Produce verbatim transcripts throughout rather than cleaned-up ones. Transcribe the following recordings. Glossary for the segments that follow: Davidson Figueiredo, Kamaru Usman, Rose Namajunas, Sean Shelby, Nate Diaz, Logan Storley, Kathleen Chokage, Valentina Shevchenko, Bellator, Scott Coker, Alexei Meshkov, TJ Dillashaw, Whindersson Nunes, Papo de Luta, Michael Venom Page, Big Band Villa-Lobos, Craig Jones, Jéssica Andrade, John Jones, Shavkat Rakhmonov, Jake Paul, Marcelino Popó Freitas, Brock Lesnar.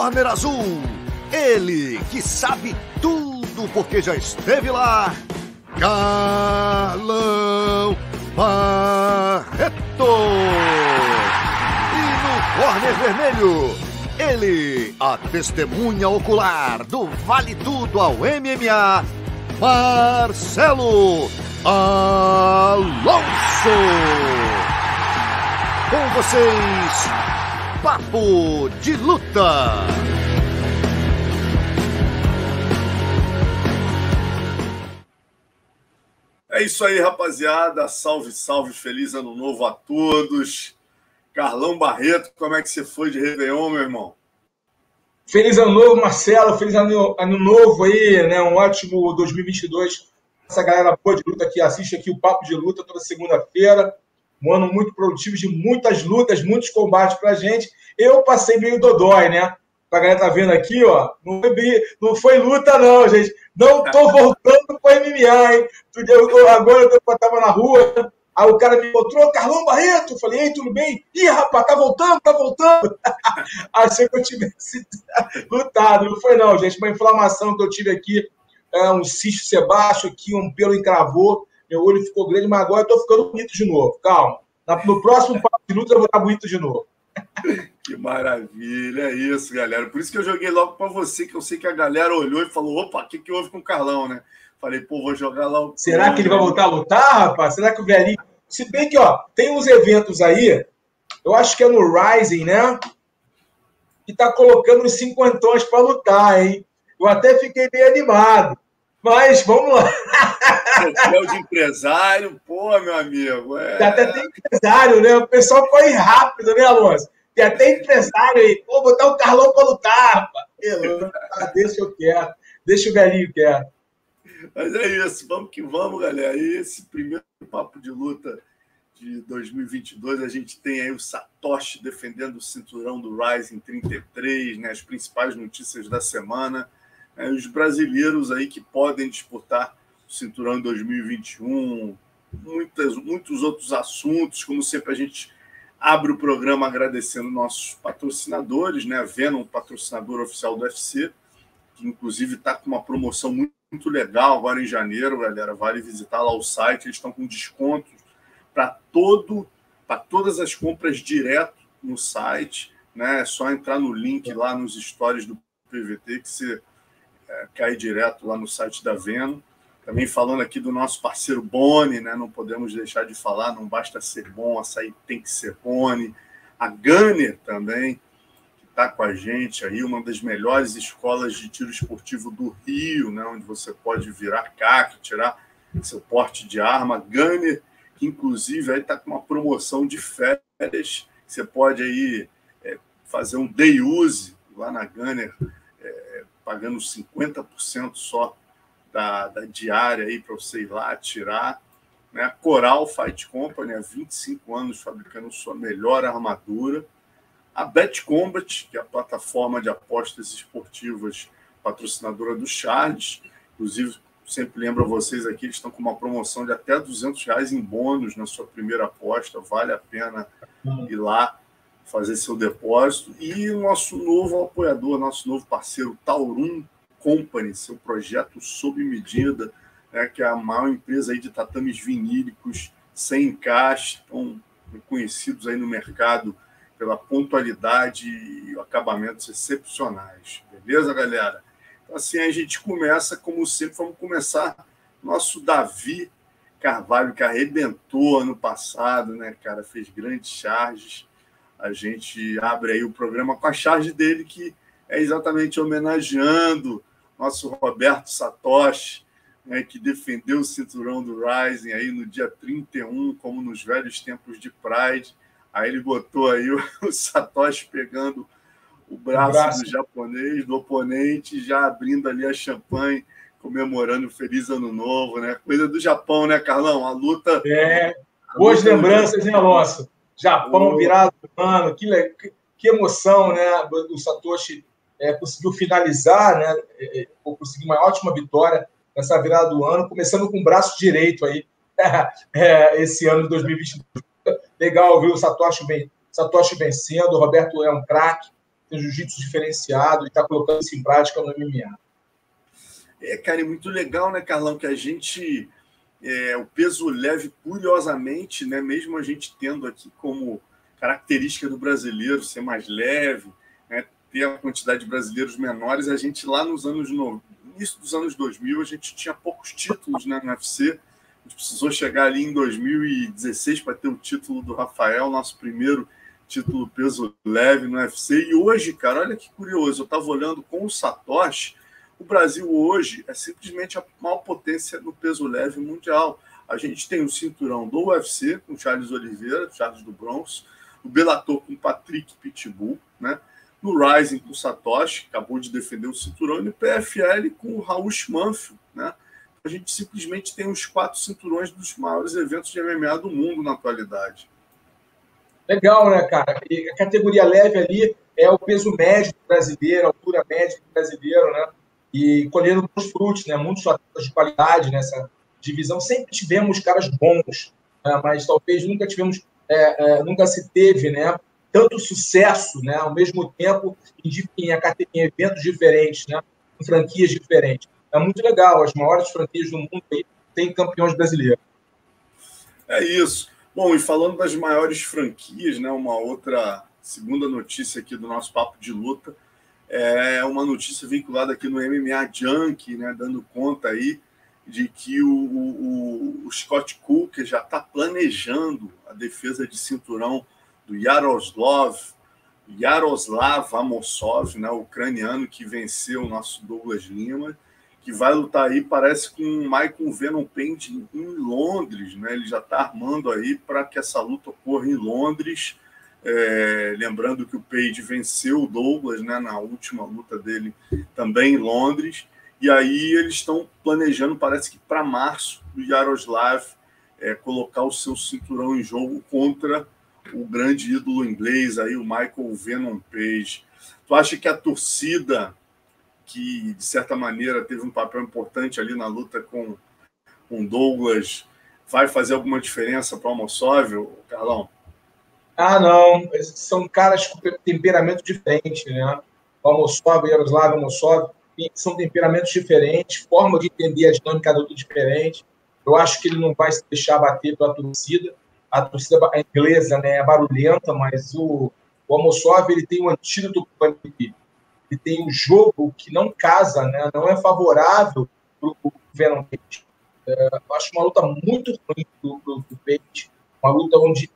corner azul, ele que sabe tudo porque já esteve lá, Carlão Barreto. E no corner vermelho, ele, a testemunha ocular do Vale Tudo ao M M A, Marcelo Alonso. Com vocês, Papo de Luta. É isso aí, rapaziada. Salve, salve. Feliz ano novo a todos. Carlão Barreto, como é que você foi de Réveillon, meu irmão? Feliz ano novo, Marcelo. Feliz ano, ano novo aí, né? Um ótimo dois mil e vinte e dois. Essa galera boa de luta que assiste aqui o Papo de Luta toda segunda-feira. Um ano muito produtivo, de muitas lutas, muitos combates pra gente. Eu passei meio dodói, né? Pra galera tá vendo aqui, ó. Não foi, não foi luta, não, gente. Não tô voltando com a M M A, hein? Eu, agora eu tava na rua, aí o cara me encontrou, Carlão Barreto. Eu falei, ei, tudo bem? Ih, rapaz, tá voltando, tá voltando. Achei que eu tivesse lutado. Não foi, não, gente. Uma inflamação que eu tive aqui, é, um cisto sebáceo aqui, um pelo encravou. Meu olho ficou grande, mas agora eu tô ficando bonito de novo. Calma. No próximo Papo de Luta eu vou estar bonito de novo. Que maravilha. É isso, galera. Por isso que eu joguei logo pra você, que eu sei que a galera olhou e falou, opa, o que, que houve com o Carlão, né? Falei, pô, vou jogar lá o... Será pô, que ele vai voltar a lutar, rapaz? Será que o velhinho... Se bem que, ó, tem uns eventos aí, eu acho que é no Rising, né? Que tá colocando uns cinquentões pra lutar, hein? Eu até fiquei bem animado. Mas, vamos lá. Papel de empresário, pô, meu amigo. É... Até tem empresário, né? O pessoal corre rápido, né, Alonso? Tem até empresário aí. Pô, botar o Carlão pra lutar, pá. Deixa eu quieto. Deixa o velhinho quieto. Mas é isso. Vamos que vamos, galera. E esse primeiro Papo de Luta de dois mil e vinte e dois, a gente tem aí o Satoshi defendendo o cinturão do Rising trinta e três, né? As principais notícias da semana. É, os brasileiros aí que podem disputar o cinturão em dois mil e vinte e um, muitas, muitos outros assuntos. Como sempre, a gente abre o programa agradecendo nossos patrocinadores, né? A Venom, patrocinador oficial do U F C, que inclusive está com uma promoção muito, muito legal agora em janeiro, galera. Vale visitar lá o site, eles estão com descontos para todo, para todas as compras direto no site, né? É só entrar no link lá nos stories do P V T que você... É, cai direto lá no site da Venom. Também falando aqui do nosso parceiro Boni, né? Não podemos deixar de falar, não basta ser bom, açaí tem que ser Boni. A Gunner também, que está com a gente aí, uma das melhores escolas de tiro esportivo do Rio, né? Onde você pode virar caque, tirar seu porte de arma. Gunner, que inclusive está com uma promoção de férias, você pode aí é, fazer um day use lá na Gunner, pagando cinquenta por cento só da, da diária aí para você ir lá atirar. Né? A Coral Fight Company, há vinte e cinco anos fabricando sua melhor armadura. A Bet Combat, que é a plataforma de apostas esportivas patrocinadora do Charles. Inclusive, sempre lembro a vocês aqui, eles estão com uma promoção de até duzentos reais em bônus na sua primeira aposta. Vale a pena ir lá fazer seu depósito. E o nosso novo apoiador, nosso novo parceiro, Taurum Company, seu projeto sob medida, né, que é a maior empresa aí de tatames vinílicos, sem encaixe, tão reconhecidos aí no mercado pela pontualidade e acabamentos excepcionais. Beleza, galera? Então, assim, a gente começa, como sempre, vamos começar nosso Davi Carvalho, que arrebentou ano passado, né, cara? Fez grandes charges. A gente abre aí o programa com a charge dele, que é exatamente homenageando nosso Roberto Satoshi, né, que defendeu o cinturão do Rising aí no dia trinta e um, como nos velhos tempos de Pride. Aí ele botou aí o, o Satoshi pegando o braço, o braço do japonês, do oponente, já abrindo ali a champanhe, comemorando o Feliz Ano Novo, né? Coisa do Japão, né, Carlão? A luta... É, boas lembranças, né, Alonso? Japão virado humano, que, que emoção, né? O Satoshi é, conseguiu finalizar, né? É, conseguiu uma ótima vitória nessa virada do ano, começando com o braço direito aí, é, esse ano de dois mil e vinte e dois. Legal ver o Satoshi, ven Satoshi vencendo, o Roberto é um craque, ter jiu-jitsu diferenciado e está colocando isso em prática no M M A. É, cara, é muito legal, né, Carlão, que a gente... É, o peso leve, curiosamente, né, mesmo a gente tendo aqui como característica do brasileiro ser mais leve, né, ter a quantidade de brasileiros menores, a gente lá nos anos no início dos anos dois mil, a gente tinha poucos títulos, né, no U F C. A gente precisou chegar ali em dois mil e dezesseis para ter o título do Rafael, nosso primeiro título peso leve no U F C. E hoje, cara, olha que curioso, eu estava olhando com o Satoshi, o Brasil hoje é simplesmente a maior potência no peso leve mundial. A gente tem o cinturão do U F C com Charles Oliveira, Charles do Bronx, o Bellator com Patrick Pitbull, né? No Rising com Satoshi, acabou de defender o cinturão, e no P F L com o Raul Schmanfio, né? A gente simplesmente tem os quatro cinturões dos maiores eventos de M M A do mundo na atualidade. Legal, né, cara? E a categoria leve ali é o peso médio brasileiro, a altura média brasileiro, né? E colheram muitos frutos, né? Muitos atletas de qualidade nessa divisão. Sempre tivemos caras bons, né? Mas talvez nunca tivemos, é, é, nunca se teve, né, tanto sucesso, né, ao mesmo tempo em, em, em eventos diferentes, né, em franquias diferentes. É muito legal, as maiores franquias do mundo aí têm campeões brasileiros. É isso. Bom, e falando das maiores franquias, né, uma outra segunda notícia aqui do nosso Papo de Luta. É uma notícia vinculada aqui no M M A Junkie, né, dando conta aí de que o, o, o Scott Coker já está planejando a defesa de cinturão do Yaroslav, Yaroslav Amosov, né, ucraniano que venceu o nosso Douglas Lima, que vai lutar aí, parece, com o Michael Venom Page em Londres, né? Ele já está armando aí para que essa luta ocorra em Londres. É, lembrando que o Page venceu o Douglas, né, na última luta dele também em Londres, e aí eles estão planejando, parece que para março, o Yaroslav é, colocar o seu cinturão em jogo contra o grande ídolo inglês, aí, o Michael Venom Page. Tu acha que a torcida, que de certa maneira teve um papel importante ali na luta com o Douglas, vai fazer alguma diferença para o Amosov, Carlão? Ah, não, são caras com temperamento diferente, né? O Amosov, o Yaroslav Amosov, são temperamentos diferentes, forma de entender a dinâmica do diferente. Eu acho que ele não vai se deixar bater pela torcida. A torcida inglesa, né, é barulhenta, mas o, o Amosov, ele tem um antídoto para ele. Ele tem um jogo que não casa, né? Não é favorável para o Venom Page. Eu acho uma luta muito ruim do Page, uma luta onde...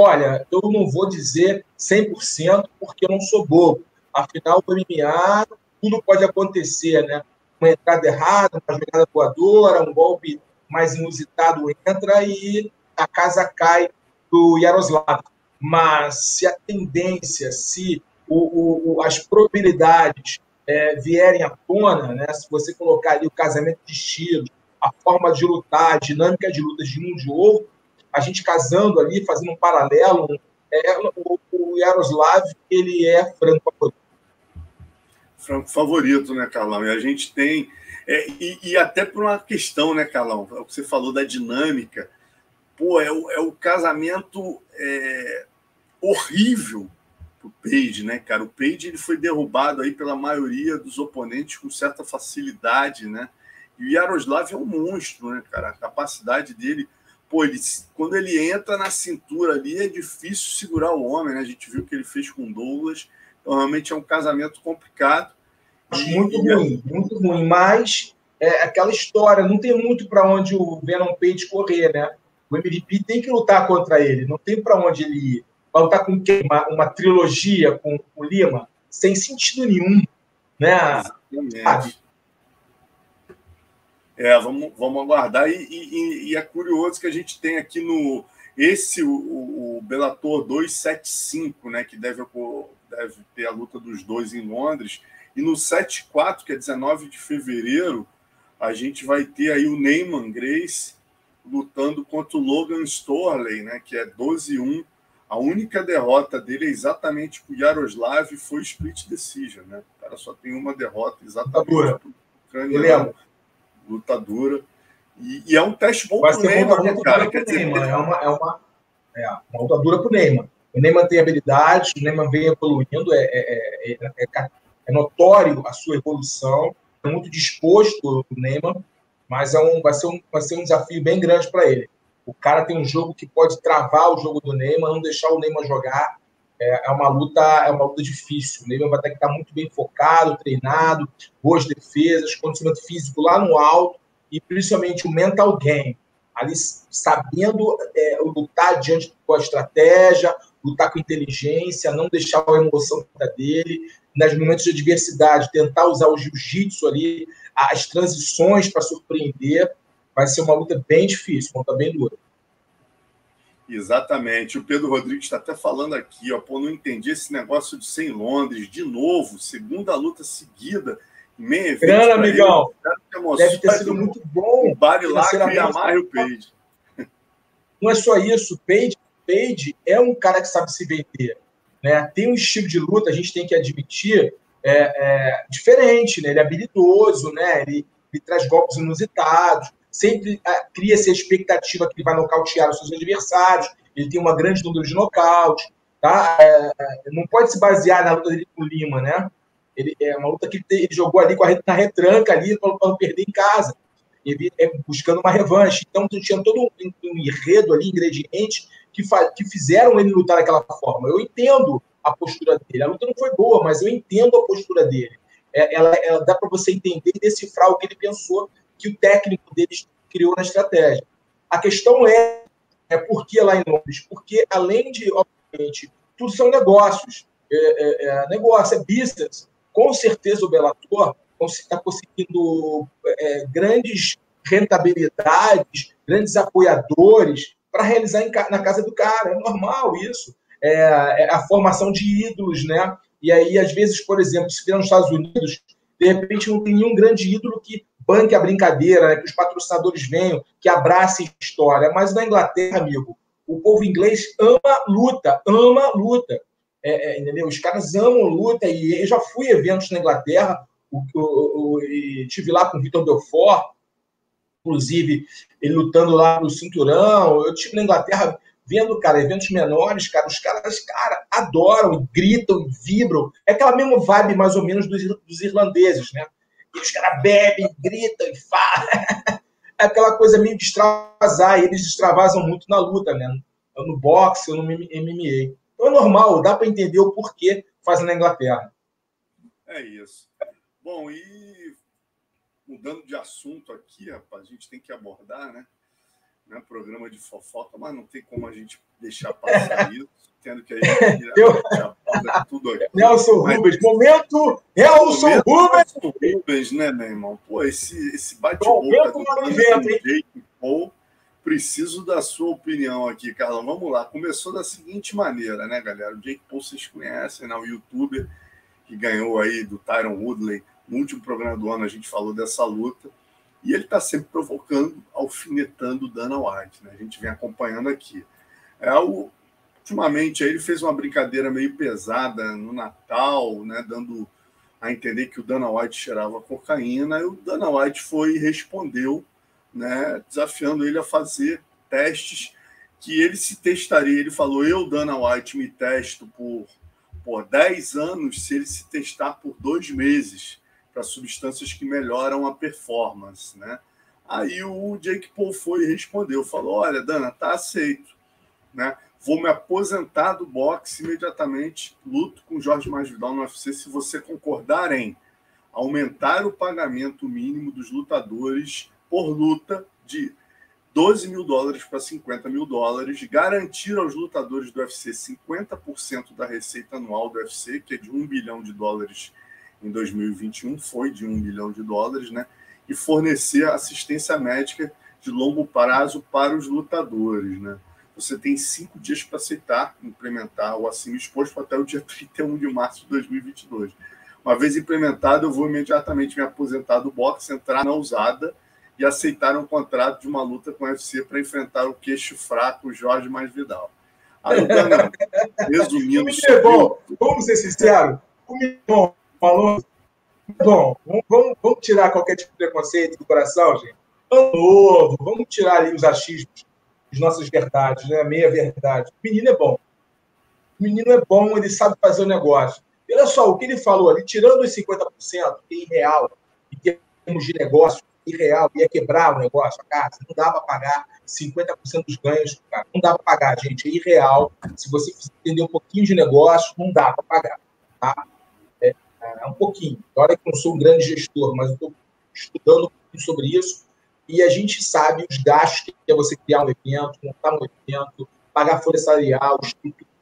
Olha, eu não vou dizer cem por cento porque eu não sou bobo. Afinal, o M M A, tudo pode acontecer, né? Uma entrada errada, uma jogada voadora, um golpe mais inusitado entra e a casa cai do Yaroslav. Mas se a tendência, se o, o, as probabilidades é, vierem à tona, né? Se você colocar ali o casamento de estilos, a forma de lutar, a dinâmica de lutas de um de outro, a gente casando ali, fazendo um paralelo, é, o, o Yaroslav, ele é franco favorito. Franco favorito, né, Carlão? E a gente tem... É, e, e até por uma questão, né, Carlão? O que você falou da dinâmica. Pô, é o, é o casamento é, horrível pro Page, né, cara? O Page, ele foi derrubado aí pela maioria dos oponentes com certa facilidade, né? E o Yaroslav é um monstro, né, cara? A capacidade dele... Pô, ele, quando ele entra na cintura ali, é difícil segurar o homem, né? A gente viu o que ele fez com o Douglas. Então, realmente é um casamento complicado. Muito e... ruim, muito ruim. Mas é aquela história, não tem muito para onde o Venom Page correr, né? O M V P tem que lutar contra ele, não tem para onde ele ir. Vai lutar com quem? Uma, uma trilogia com o Lima? Sem sentido nenhum, né? Exatamente. É, vamos, vamos aguardar. E, e, e é curioso que a gente tem aqui no... Esse, o, o Bellator duzentos e setenta e cinco, né, que deve, deve ter a luta dos dois em Londres. E no setenta e quatro, que é dezenove de fevereiro, a gente vai ter aí o Neyman Gracie lutando contra o Logan Storley, né, que é doze a um. A única derrota dele é exatamente para o Yaroslav, foi split decision, né? O cara só tem uma derrota exatamente para o ucraniano. Luta dura. E, e é um teste bom para o Neymar, né, cara? Quer dizer, Neymar. É uma, é uma, é uma luta dura para o Neymar. O Neyman tem habilidade, o Neyman vem evoluindo, é, é, é, é, é notório a sua evolução, é muito disposto o Neyman, mas é um, vai, ser um, vai ser um desafio bem grande para ele. O cara tem um jogo que pode travar o jogo do Neyman, não deixar o Neyman jogar. É uma luta, é uma luta difícil. O Neyman vai ter que estar muito bem focado, treinado, boas defesas, condicionamento físico lá no alto e principalmente o mental game. Ali sabendo é, lutar diante com a estratégia, lutar com inteligência, não deixar a emoção dele. Nos momentos de adversidade, tentar usar o jiu-jitsu ali, as transições para surpreender. Vai ser uma luta bem difícil, uma luta bem dura. Exatamente. O Pedro Rodrigues está até falando aqui, ó, pô, não entendi esse negócio de ser em Londres, de novo, segunda luta seguida, meia vez. Grana, amigão! Ele. Deve ter sido muito bom. Bari lá e amarre o Page. Não é só isso, o Page, Page é um cara que sabe se vender. Né? Tem um estilo de luta, a gente tem que admitir, é, é, diferente, né? Ele é habilidoso, né? ele, ele traz golpes inusitados. Sempre cria-se a expectativa que ele vai nocautear os seus adversários, ele tem um grande número de nocaute, tá? É, não pode se basear na luta dele com o Lima, né? Ele, é uma luta que ele, ele jogou ali com a, na retranca, ali, para não perder em casa, ele é buscando uma revanche. Então, tinha todo um, um enredo ali, ingredientes, que, que fizeram ele lutar daquela forma. Eu entendo a postura dele, a luta não foi boa, mas eu entendo a postura dele. É, ela, ela dá para você entender e decifrar o que ele pensou, que o técnico deles criou na estratégia. A questão é, é por que lá em Londres? Porque, além de, obviamente, tudo são negócios. É, é, é negócio, é business. Com certeza o Bellator está conseguindo é, grandes rentabilidades, grandes apoiadores para realizar em, na casa do cara. É normal isso. É, é a formação de ídolos, né? E aí, às vezes, por exemplo, se vier nos Estados Unidos, de repente não tem nenhum grande ídolo que banque a brincadeira, né? Que os patrocinadores venham, que abracem a história. Mas na Inglaterra, amigo, o povo inglês ama luta, ama luta. É, é, entendeu? Os caras amam luta. E eu já fui a eventos na Inglaterra, o, o, o, e estive lá com o Vitor Belfort, inclusive, ele lutando lá no cinturão. Eu estive na Inglaterra vendo, cara, eventos menores, cara, os caras, cara, adoram, gritam, vibram. É aquela mesma vibe, mais ou menos, dos, dos irlandeses, né? Os caras bebem, gritam e falam. É aquela coisa meio de extravasar. E eles extravasam muito na luta, né? No boxe, no M M A. Então é normal, dá para entender o porquê fazem na Inglaterra. É isso. Bom, e mudando de assunto aqui, rapaz, a gente tem que abordar, né? Não é um programa de fofoca, mas não tem como a gente deixar passar isso, tendo que a gente eu... tudo aqui. Nelson mas... Rubens, momento Nelson momento Rubens! Nelson Rubens, né, meu irmão? Pô, esse, esse bate-boca do Jake Paul, preciso da sua opinião aqui, Carlão. Vamos lá, começou da seguinte maneira, né, galera? O Jake Paul vocês conhecem, né? O youtuber que ganhou aí do Tyron Woodley. No último programa do ano a gente falou dessa luta. E ele está sempre provocando, alfinetando o Dana White, né? A gente vem acompanhando aqui. É, o, ultimamente, aí ele fez uma brincadeira meio pesada no Natal, né? Dando a entender que o Dana White cheirava cocaína. E o Dana White foi e respondeu, né? Desafiando ele a fazer testes que ele se testaria. Ele falou, eu, Dana White, me testo por, por dez anos se ele se testar por dois meses. Para substâncias que melhoram a performance, né? Aí o Jake Paul foi e respondeu, falou, olha, Dana, tá aceito, né? Vou me aposentar do boxe imediatamente, luto com Jorge Masvidal no U F C se você concordar em aumentar o pagamento mínimo dos lutadores por luta de doze mil dólares para cinquenta mil dólares, garantir aos lutadores do U F C cinquenta por cento da receita anual do U F C, que é de um bilhão de dólares em dois mil e vinte e um, foi de um bilhão de dólares, né? E fornecer assistência médica de longo prazo para os lutadores, né? Você tem cinco dias para aceitar, implementar o acima exposto até o dia trinta e um de março de dois mil e vinte e dois. Uma vez implementado, eu vou imediatamente me aposentar do boxe, entrar na ousada e aceitar um contrato de uma luta com o U F C para enfrentar o queixo fraco Jorge Masvidal. Aí, Dana, resumindo... Bom, vamos ser sinceros, o Falou, bom, vamos, vamos tirar qualquer tipo de preconceito do coração, gente. Ano novo, vamos tirar ali os achismos, as nossas verdades, né? Meia verdade. O menino é bom. O menino é bom, ele sabe fazer o negócio. E olha só, o que ele falou ali, tirando os cinquenta por cento, que é irreal, em termos de negócio, irreal, ia quebrar o negócio, a casa, não dá para pagar cinquenta por cento dos ganhos, cara. Não dá para pagar, gente, é irreal. Se você entender um pouquinho de negócio, não dá para pagar, tá? É, é um pouquinho. Claro que eu não sou um grande gestor, mas eu estou estudando um pouquinho sobre isso, e a gente sabe os gastos que é você criar um evento, montar um evento, pagar folha salarial,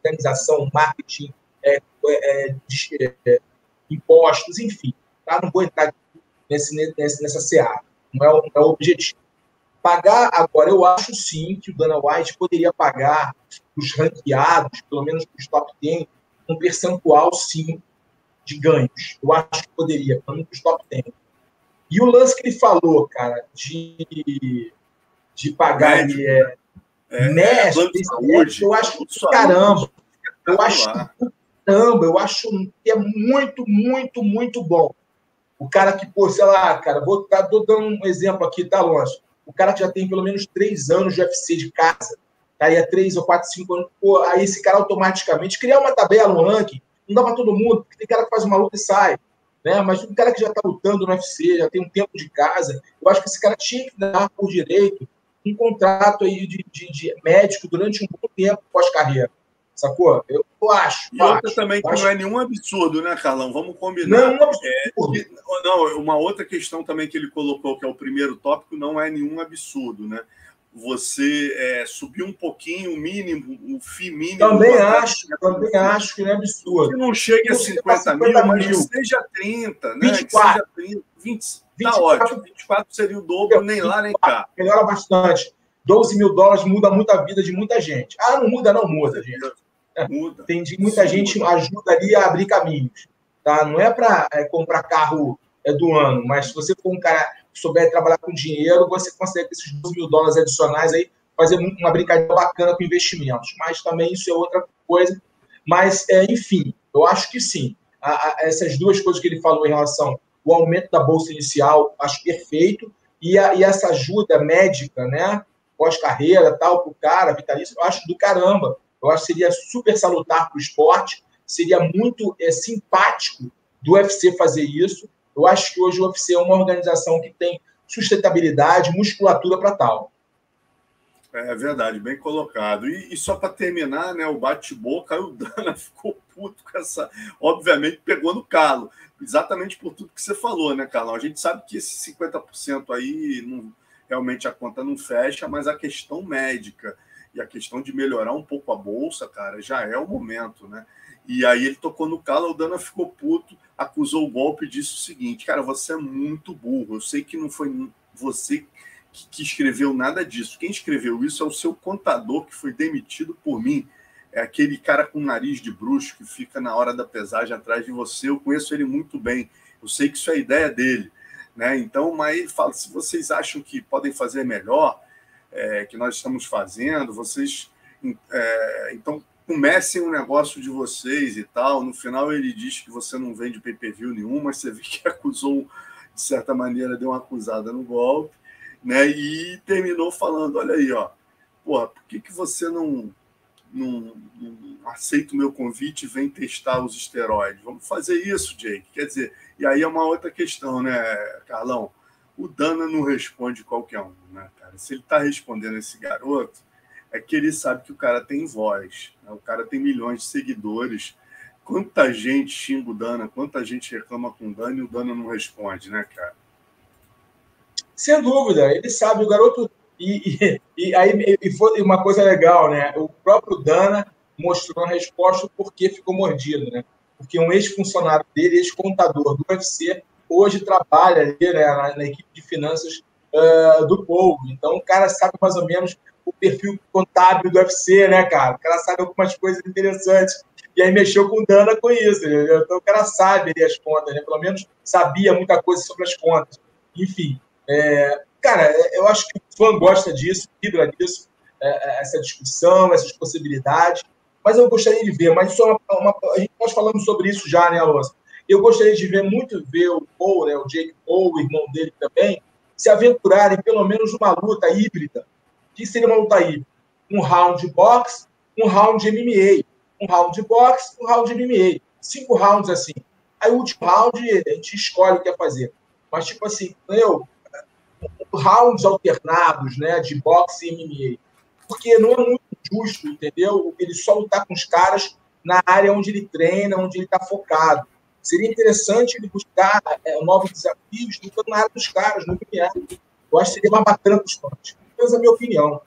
organização, marketing, é, é, é, impostos, enfim. Tá? Não vou entrar nesse, nesse, nessa seara, não é, não é o objetivo. Pagar agora, eu acho sim que o Dana White poderia pagar os ranqueados, pelo menos os top dez, um percentual sim de ganhos. Eu acho que poderia, pelo menos os top dez. E o lance que ele falou, cara, de, de pagar ele é, é, mestre, é, saúde, eu acho do caramba, eu acho do caramba, eu acho que é muito, muito, muito bom. O cara que, pô, sei lá, cara, vou tá, tô dando um exemplo aqui, tá, Alonso? O cara que já tem pelo menos três anos de U F C de casa, daí a três ou quatro, cinco anos, pô, aí esse cara automaticamente criar uma tabela, um ranking, não dá pra todo mundo, porque tem cara que faz uma luta e sai. Né? Mas um cara que já está lutando no U F C, já tem um tempo de casa, eu acho que esse cara tinha que dar por direito um contrato aí de, de, de médico durante um bom tempo pós-carreira, sacou? Eu, eu acho. E eu outra acho, também que acho. Não é nenhum absurdo, né, Carlão? Vamos combinar. Não, não, é, é, não, uma outra questão também que ele colocou, que é o primeiro tópico, não é nenhum absurdo, né? Você é, subir um pouquinho o mínimo, o fim mínimo... Também acho, também acho que não é absurdo. Que não chegue a cinquenta mil, mas seja trinta, né? vinte e quatro. Seja trinta, vinte, tá ótimo. vinte e quatro seria o dobro, nem lá, nem cá. Melhora bastante. doze mil dólares muda muito a vida de muita gente. Ah, não muda, não muda, gente. Muda. Tem muita gente ajuda ali a abrir caminhos. Tá? Não é para é, comprar carro é, do ano, mas se você for um cara... souber trabalhar com dinheiro, você consegue esses doze mil dólares adicionais aí, fazer uma brincadeira bacana com investimentos. Mas também isso é outra coisa. Mas, é, enfim, eu acho que sim. A, a, essas duas coisas que ele falou em relação ao aumento da bolsa inicial, acho perfeito. E, a, e essa ajuda médica, né? Pós-carreira, tal, pro cara, vitalício, eu acho do caramba. Eu acho que seria super salutar pro esporte. Seria muito é, simpático do U F C fazer isso. Eu acho que hoje o U F C é uma organização que tem sustentabilidade, musculatura para tal. É verdade, bem colocado. E, e só para terminar, né, o bate-boca, o Dana ficou puto com essa... Obviamente, pegou no calo. Exatamente por tudo que você falou, né, Carlão? A gente sabe que esse cinquenta por cento aí, não, realmente a conta não fecha, mas a questão médica e a questão de melhorar um pouco a bolsa, cara, já é o momento, né? E aí ele tocou no calo, o Dana ficou puto, acusou o golpe e disse o seguinte: cara, você é muito burro, eu sei que não foi você que, que escreveu nada disso, quem escreveu isso é o seu contador que foi demitido por mim, é aquele cara com nariz de bruxo que fica na hora da pesagem atrás de você, eu conheço ele muito bem, eu sei que isso é a ideia dele, né? Então, mas ele fala, se vocês acham que podem fazer melhor, é, que nós estamos fazendo, vocês, é, então... comecem um negócio de vocês e tal. No final ele diz que você não vende pay-per-view nenhum, mas você vê que acusou, de certa maneira, deu uma acusada no golpe, né? E terminou falando, olha aí, ó, porra, por que, que você não, não, não aceita o meu convite e vem testar os esteroides? Vamos fazer isso, Jake. Quer dizer, e aí é uma outra questão, né, Carlão? O Dana não responde qualquer um, né, cara? Se ele tá respondendo esse garoto, é que ele sabe que o cara tem voz, né? O cara tem milhões de seguidores. Quanta gente xinga o Dana, quanta gente reclama com o Dana e o Dana não responde, né, cara? Sem dúvida, ele sabe, o garoto... E, e, e aí e foi uma coisa legal, né? O próprio Dana mostrou a resposta porque ficou mordido, né? Porque um ex-funcionário dele, ex-contador do U F C, hoje trabalha ali, né, na, na equipe de finanças uh, do povo. Então o cara sabe mais ou menos... o perfil contábil do U F C, né, cara? O cara sabe algumas coisas interessantes. E aí mexeu com o Dana com isso. Entendeu? Então o cara sabe as contas, né? Pelo menos sabia muita coisa sobre as contas. Enfim, é... cara, eu acho que o fã gosta disso, vibra disso, é, essa discussão, essas possibilidades. Mas eu gostaria de ver, mas isso é uma, uma... nós falamos sobre isso já, né, Alonso? Eu gostaria de ver muito, ver o Paul, né, o Jake Paul, o irmão dele também, se aventurarem pelo menos numa luta híbrida. Que seria uma luta aí? Um round de boxe, um round de M M A. um round de boxe, um round de M M A. Cinco rounds, assim. Aí o último round, a gente escolhe o que é fazer. Mas, tipo assim, eu, rounds alternados, né, de boxe e M M A. Porque não é muito justo, entendeu? Ele só lutar com os caras na área onde ele treina, onde ele está focado. Seria interessante ele buscar é, novos desafios lutando na área dos caras, no M M A. Eu acho que seria uma bacana para os fãs. Essa é a minha opinião.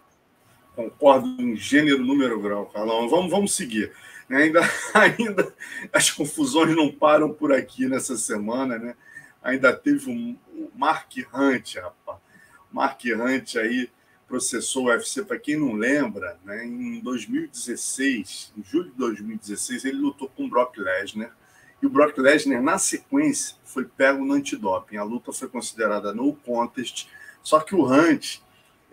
Concordo em gênero, número, grau, Carlão. Vamos, vamos seguir. Ainda, ainda as confusões não param por aqui nessa semana, né? Ainda teve um, um Mark Hunt, rapaz. Mark Hunt aí processou o U F C, para quem não lembra, né? Em dois mil e dezesseis, em julho de dois mil e dezesseis, ele lutou com o Brock Lesnar. E o Brock Lesnar, na sequência, foi pego no antidoping. A luta foi considerada no contest, só que o Hunt,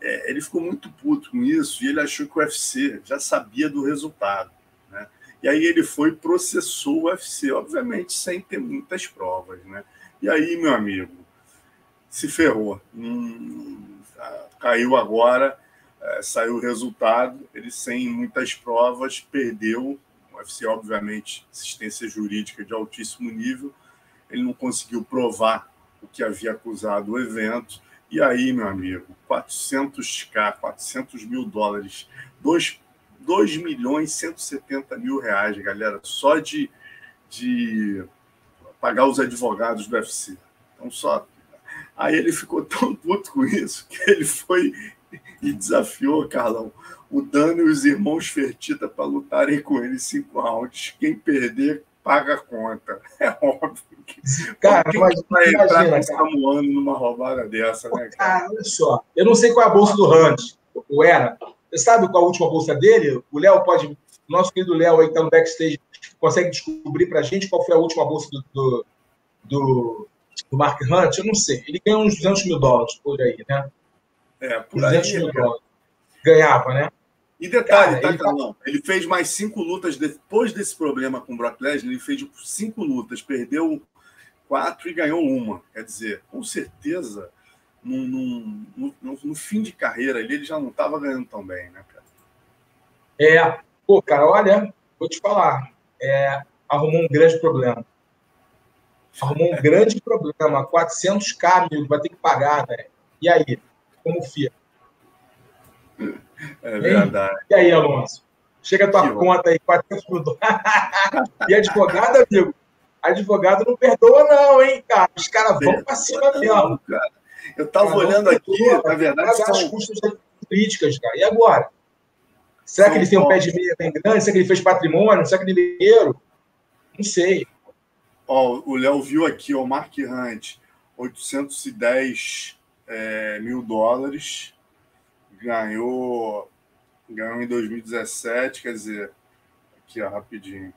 é, ele ficou muito puto com isso e ele achou que o U F C já sabia do resultado, né? E aí ele foi e processou o U F C, obviamente sem ter muitas provas, né? E aí, meu amigo, se ferrou. Hum, caiu agora, é, saiu o resultado, ele sem muitas provas, perdeu. O U F C, obviamente, assistência jurídica de altíssimo nível, ele não conseguiu provar o que havia acusado o evento. E aí, meu amigo, quatrocentos mil, quatrocentos mil dólares, dois milhões e cento e setenta mil reais, galera, só de, de pagar os advogados do U F C. Então, só. Aí ele ficou tão puto com isso que ele foi e desafiou, Carlão, o Dana e os irmãos Fertitta para lutarem com ele cinco rounds. Quem perder, paga a conta. É óbvio que... Cara, quem mas, vai imagina, entrar com um samuano numa roubada dessa, né, cara? Cara, olha só. Eu não sei qual é a bolsa do Hunt, ou era. Você sabe qual a última bolsa dele? O Léo pode... Nosso querido Léo aí que tá no backstage consegue descobrir pra gente qual foi a última bolsa do, do, do, do Mark Hunt? Eu não sei. Ele ganhou uns duzentos mil dólares por aí, né? É, por aí. duzentos mil dólares. Ganhava, né? E detalhe, cara, tá, ele, Carlão? Tá... ele fez mais cinco lutas, depois desse problema com o Brock Lesnar, ele fez cinco lutas, perdeu quatro e ganhou uma. Quer dizer, com certeza, num, num, no, no, no fim de carreira ali, ele já não estava ganhando tão bem, né, cara? É, pô, cara, olha, vou te falar, é, arrumou um grande problema. Arrumou um grande problema, quatrocentos mil, amigo, vai ter que pagar, velho. E aí, como fica? É verdade. E aí, Alonso? Chega a tua que conta bom. Aí, quatrocentos mil dólares. E advogado, amigo? Advogado não perdoa, não, hein, cara? Os caras vão pra cima mesmo. Cara. Eu tava cara, olhando aqui, perdoa, na verdade. São... as custas políticas, cara. E agora? Será são que ele tem um pé de meia bem grande? Será que ele fez patrimônio? Será que ele é dinheiro? Não sei. Ó, o Léo viu aqui, ó, o Mark Hunt, oitocentos e dez é, mil dólares. Ganhou, ganhou em dois mil e dezessete, quer dizer, aqui ó, rapidinho,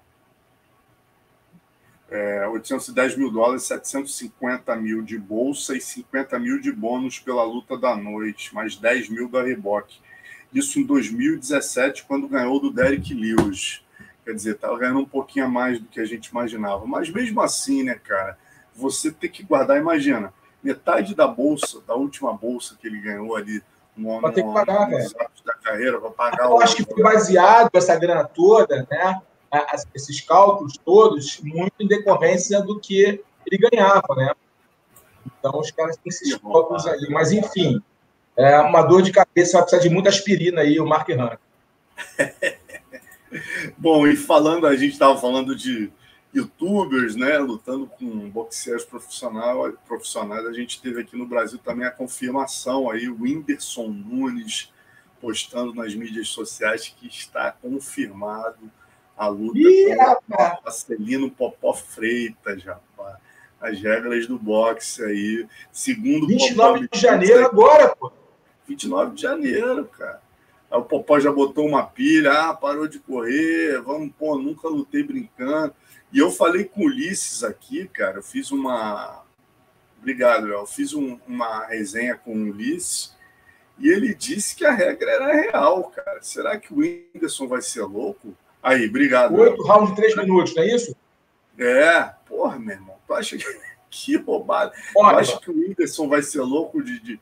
é, oitocentos e dez mil dólares, setecentos e cinquenta mil de bolsa e cinquenta mil de bônus pela luta da noite, mais dez mil da reboque. Isso em dois mil e dezessete, quando ganhou do Derek Lewis. Quer dizer, estava ganhando um pouquinho a mais do que a gente imaginava. Mas mesmo assim, né, cara, você tem que guardar, imagina, metade da bolsa, da última bolsa que ele ganhou ali, No, vai ter que pagar, no, velho. Da carreira, vai pagar eu o... acho que foi baseado essa grana toda, né? A, a, esses cálculos todos, muito em decorrência do que ele ganhava, né? Então, os caras têm esses que cálculos bom, aí. Mas, enfim, é uma dor de cabeça, vai precisar de muita aspirina aí, o Mark Hunt. Bom, e falando, a gente estava falando de youtubers, né? Lutando com boxeiros profissional, profissionais. A gente teve aqui no Brasil também a confirmação aí, o Whindersson Nunes postando nas mídias sociais que está confirmado a luta Ih, com Marcelino Popó Freitas, rapaz. As regras do boxe aí, segundo vinte e nove Popó, de janeiro agora, pô. vinte e nove de janeiro, cara. Aí o Popó já botou uma pilha, ah, parou de correr, vamos, pô, nunca lutei brincando. E eu falei com o Ulisses aqui, cara, eu fiz uma... Obrigado, Léo. Eu fiz um, uma resenha com o Ulisses e ele disse que a regra era real, cara. Será que o Whindersson vai ser louco? Aí, obrigado. Oito rounds de três minutos, não é isso? É. Porra, meu irmão. Tu acha que... que roubado. Tu acha que o Whindersson vai ser louco de... de...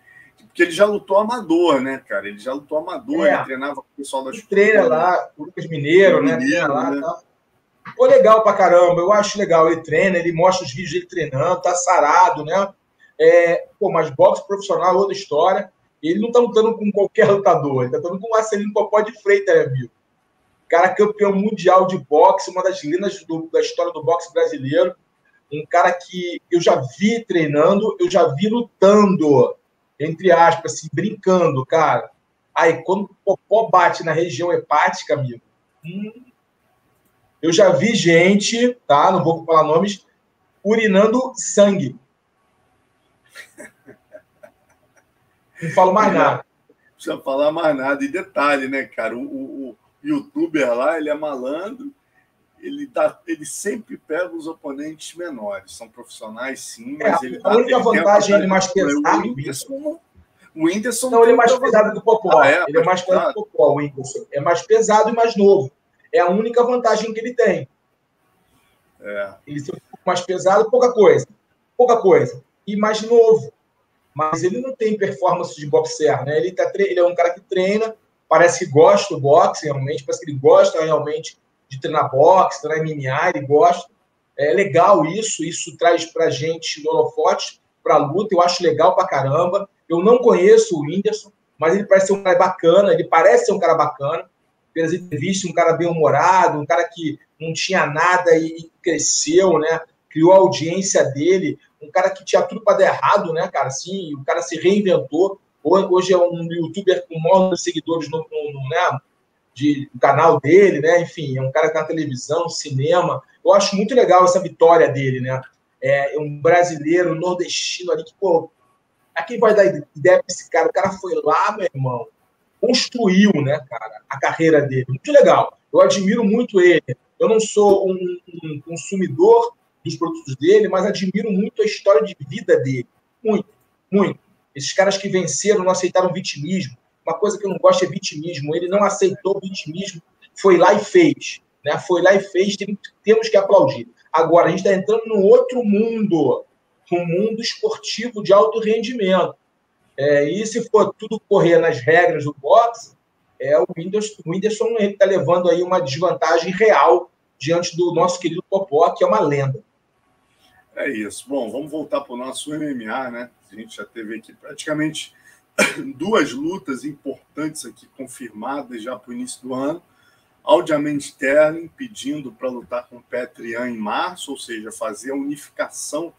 Porque ele já lutou amador, né, cara? Ele já lutou amador, é. ele treinava com o pessoal da escola. Treina lá, o Lucas Mineiro, né? Mineiro, treina né? lá, tá. Pô, legal pra caramba, eu acho legal. Ele treina, ele mostra os vídeos dele treinando, tá sarado, né? É, pô, mas boxe profissional é outra história. Ele não tá lutando com qualquer lutador, ele tá lutando com o Marcelino Popó de Freitas, né, amigo? Cara campeão mundial de boxe, uma das lendas do, da história do boxe brasileiro. Um cara que eu já vi treinando, eu já vi lutando, entre aspas, assim, brincando, cara. Aí, quando o Popó bate na região hepática, amigo, hum, eu já vi gente, tá? Não vou falar nomes, urinando sangue. Não falo mais nada. Não precisa falar mais nada. E detalhe, né, cara? O, o, o youtuber lá, ele é malandro. Ele, dá, ele sempre pega os oponentes menores. São profissionais, sim, mas é, ele dá... A única vantagem é ele mais pesado. O Whindersson... O Whindersson não, ele é mais pesado do Popó. Ah, é, ele é mais pesado do Popó, o Whindersson. É mais pesado e mais novo. É a única vantagem que ele tem. É. Ele é um pouco mais pesado, pouca coisa. Pouca coisa. E mais novo. Mas ele não tem performance de boxer, né? Ele, tá tre... ele é um cara que treina, parece que gosta do boxe, realmente. Parece que ele gosta realmente... de treinar boxe, treinar M M A, ele gosta. É legal isso, isso traz pra gente holofotes pra luta, eu acho legal pra caramba. Eu não conheço o Whindersson, mas ele parece ser um cara bacana, ele parece ser um cara bacana, pelas entrevistas, um cara bem-humorado, um cara que não tinha nada e cresceu, né? Criou a audiência dele, um cara que tinha tudo pra dar errado, né, cara? Assim, o cara se reinventou, hoje é um youtuber com maiores seguidores no, no, no né? De, do canal dele, né? Enfim, é um cara que tá na televisão, cinema. Eu acho muito legal essa vitória dele, né? É um brasileiro, um nordestino ali que, pô, a quem vai dar ideia pra esse cara? O cara foi lá, meu irmão, construiu, né, cara, a carreira dele. Muito legal. Eu admiro muito ele. Eu não sou um, um consumidor dos produtos dele, mas admiro muito a história de vida dele. Muito, muito. Esses caras que venceram não aceitaram vitimismo. Uma coisa que eu não gosto é vitimismo. Ele não aceitou o vitimismo, foi lá e fez. Né? Foi lá e fez, temos que aplaudir. Agora, a gente está entrando num outro mundo, um mundo esportivo de alto rendimento. É, e se for tudo correr nas regras do boxe, é, o Whindersson, o Whindersson está levando aí uma desvantagem real diante do nosso querido Popó, que é uma lenda. É isso. Bom, vamos voltar para o nosso M M A, né? A gente já teve aqui praticamente... duas lutas importantes aqui, confirmadas já para o início do ano. Aljamain Sterling pedindo para lutar com Petr Yan em março, ou seja, fazer a unificação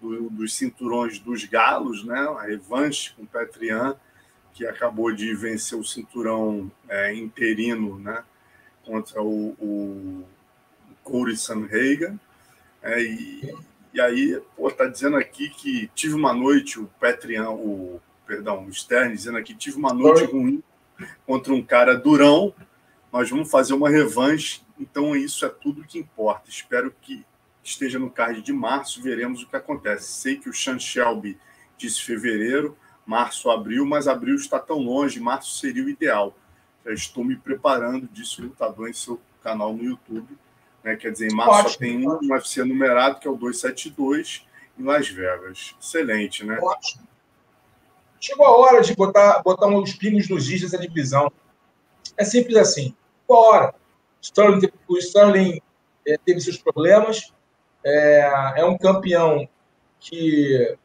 do, dos cinturões dos galos, né? A revanche com Petr Yan, que acabou de vencer o cinturão é, interino, né? Contra o, o Corey Sandhagen. É, e, e aí, pô, tá dizendo aqui que tive uma noite, o Petr Yan, o Perdão, o Stern dizendo aqui, tive uma noite ruim contra um cara durão, nós vamos fazer uma revanche, então isso é tudo que importa. Espero que esteja no card de março, veremos o que acontece. Sei que o Sean Shelby disse fevereiro, março, abril, mas abril está tão longe, março seria o ideal. Já estou me preparando, disse o lutador em seu canal no YouTube. Né? Quer dizer, em março ótimo, só tem um, um U F C numerado, que é o duzentos e setenta e dois, em Las Vegas. Excelente, né? Ótimo. Chegou a hora de botar, botar uns pingos nos is dessa divisão. É simples assim. Chegou a hora. Sterling, o Sterling é, teve seus problemas. É, é um campeão que,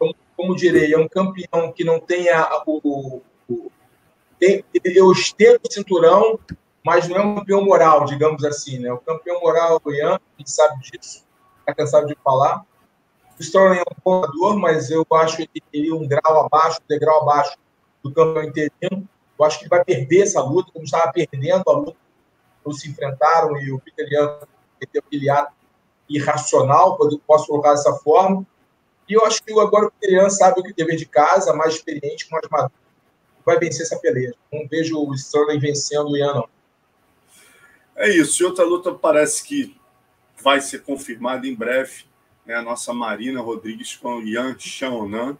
como, como direi, é um campeão que não tem a, o, o, tem, ele ostenta o cinturão, mas não é um campeão moral, digamos assim. Né? O campeão moral é o Ian, a gente sabe disso, está cansado de falar. O Sterling é um lutador, mas eu acho que ele é um grau abaixo, um degrau abaixo do campeão interino. Eu acho que ele vai perder essa luta, como estava perdendo a luta. Eles se enfrentaram e o Petr Yan meteu aquele ato irracional, posso colocar dessa forma. E eu acho que agora o Petr Yan sabe o que dever de casa, mais experiente, mais maduro, vai vencer essa peleja. Não vejo o Sterling vencendo o Ian, não. É isso. E outra luta parece que vai ser confirmada em breve. É a nossa Marina Rodrigues com o Yan Xiaonan,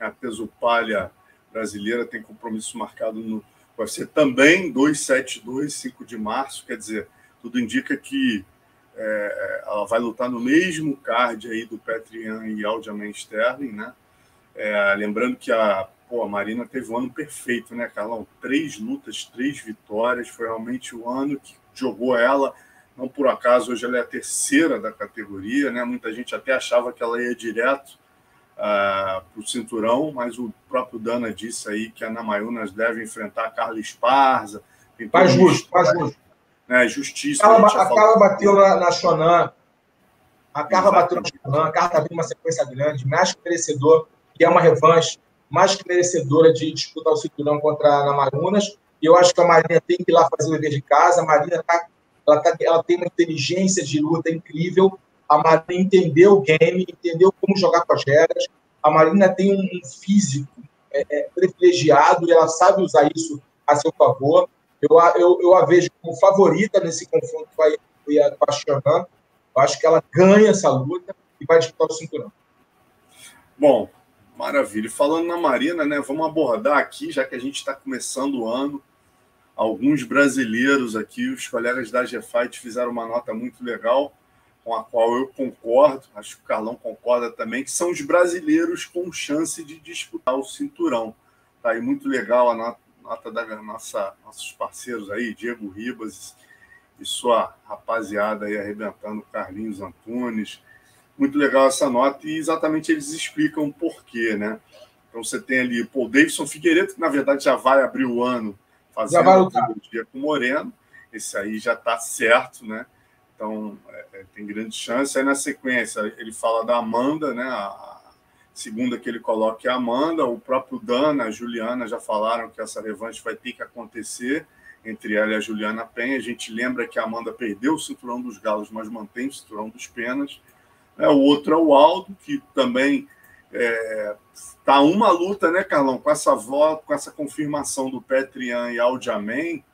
a peso palha brasileira, tem compromisso marcado no U F C também, duzentos e setenta e dois, cinco de março, quer dizer, tudo indica que é, ela vai lutar no mesmo card aí do Petr Yan e Aljamain Sterling, né? É, lembrando que a, pô, a Marina teve um ano perfeito, né, Carlão? Três lutas, três vitórias, foi realmente o ano que jogou ela. Não por acaso, hoje ela é a terceira da categoria, né? Muita gente até achava que ela ia direto uh, para o cinturão, mas o próprio Dana disse aí que a Ana Mayunas deve enfrentar a Carla Esparza. Faz justo, faz justo. Né? Justiça. A Carla, a a Carla bateu na, na Shonan, a Carla bateu na Shonan, a Carla teve uma sequência grande, mais que merecedor, que é uma revanche, mais que merecedora de disputar o cinturão contra a Ana Mayunas. E eu acho que a Marina tem que ir lá fazer o dever de casa. A Marina está... Ela, tá, ela tem uma inteligência de luta incrível. A Marina entendeu o game, entendeu como jogar com as regras. A Marina tem um, um físico é, é, privilegiado e ela sabe usar isso a seu favor. Eu, eu, eu a vejo como favorita nesse confronto com a, com a Shannon. Eu acho que ela ganha essa luta e vai disputar o cinturão. Bom, maravilha. Falando na Marina, né, vamos abordar aqui, já que a gente está começando o ano, alguns brasileiros aqui, os colegas da G Fight fizeram uma nota muito legal, com a qual eu concordo, acho que o Carlão concorda também, que são os brasileiros com chance de disputar o cinturão. Tá aí muito legal a nota da nossa, nossos parceiros aí, Diego Ribas e sua rapaziada aí arrebentando, Carlinhos Antunes. Muito legal essa nota e exatamente eles explicam o porquê, né? Então você tem ali pô, o Davidson Figueiredo, que na verdade já vai abrir o ano fazendo o dia com o Moreno, esse aí já está certo, né? Então é, tem grande chance. Aí na sequência ele fala da Amanda, né? A segunda que ele coloca é a Amanda, o próprio Dana, a Juliana já falaram que essa revanche vai ter que acontecer entre ela e a Juliana Penha. A gente lembra que a Amanda perdeu o cinturão dos galos, mas mantém o cinturão dos penas. É, o outro é o Aldo, que também... É, tá uma luta, né, Carlão, com essa volta, com essa confirmação do Petr Yan e Aljamain,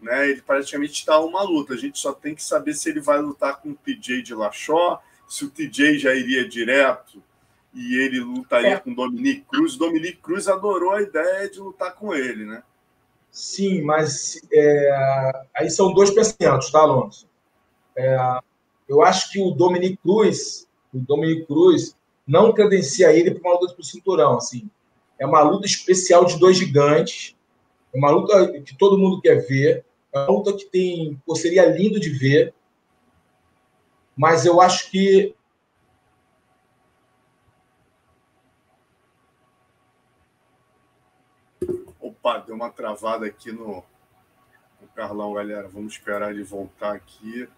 né? Ele praticamente tá uma luta. A gente só tem que saber se ele vai lutar com o T J Dillashaw, se o T J já iria direto e ele lutaria é. com o Dominick Cruz. O Dominick Cruz adorou a ideia de lutar com ele, né? Sim, mas é... aí são dois pensamentos, tá, Alonso? É... Eu acho que o Dominick Cruz, o Dominick Cruz não credencia ele para uma luta para o cinturão, assim. É uma luta especial de dois gigantes, é uma luta que todo mundo quer ver, é uma luta que tem, pô, seria lindo de ver, mas eu acho que... Opa, deu uma travada aqui no, no Carlão, galera. Vamos esperar ele voltar aqui.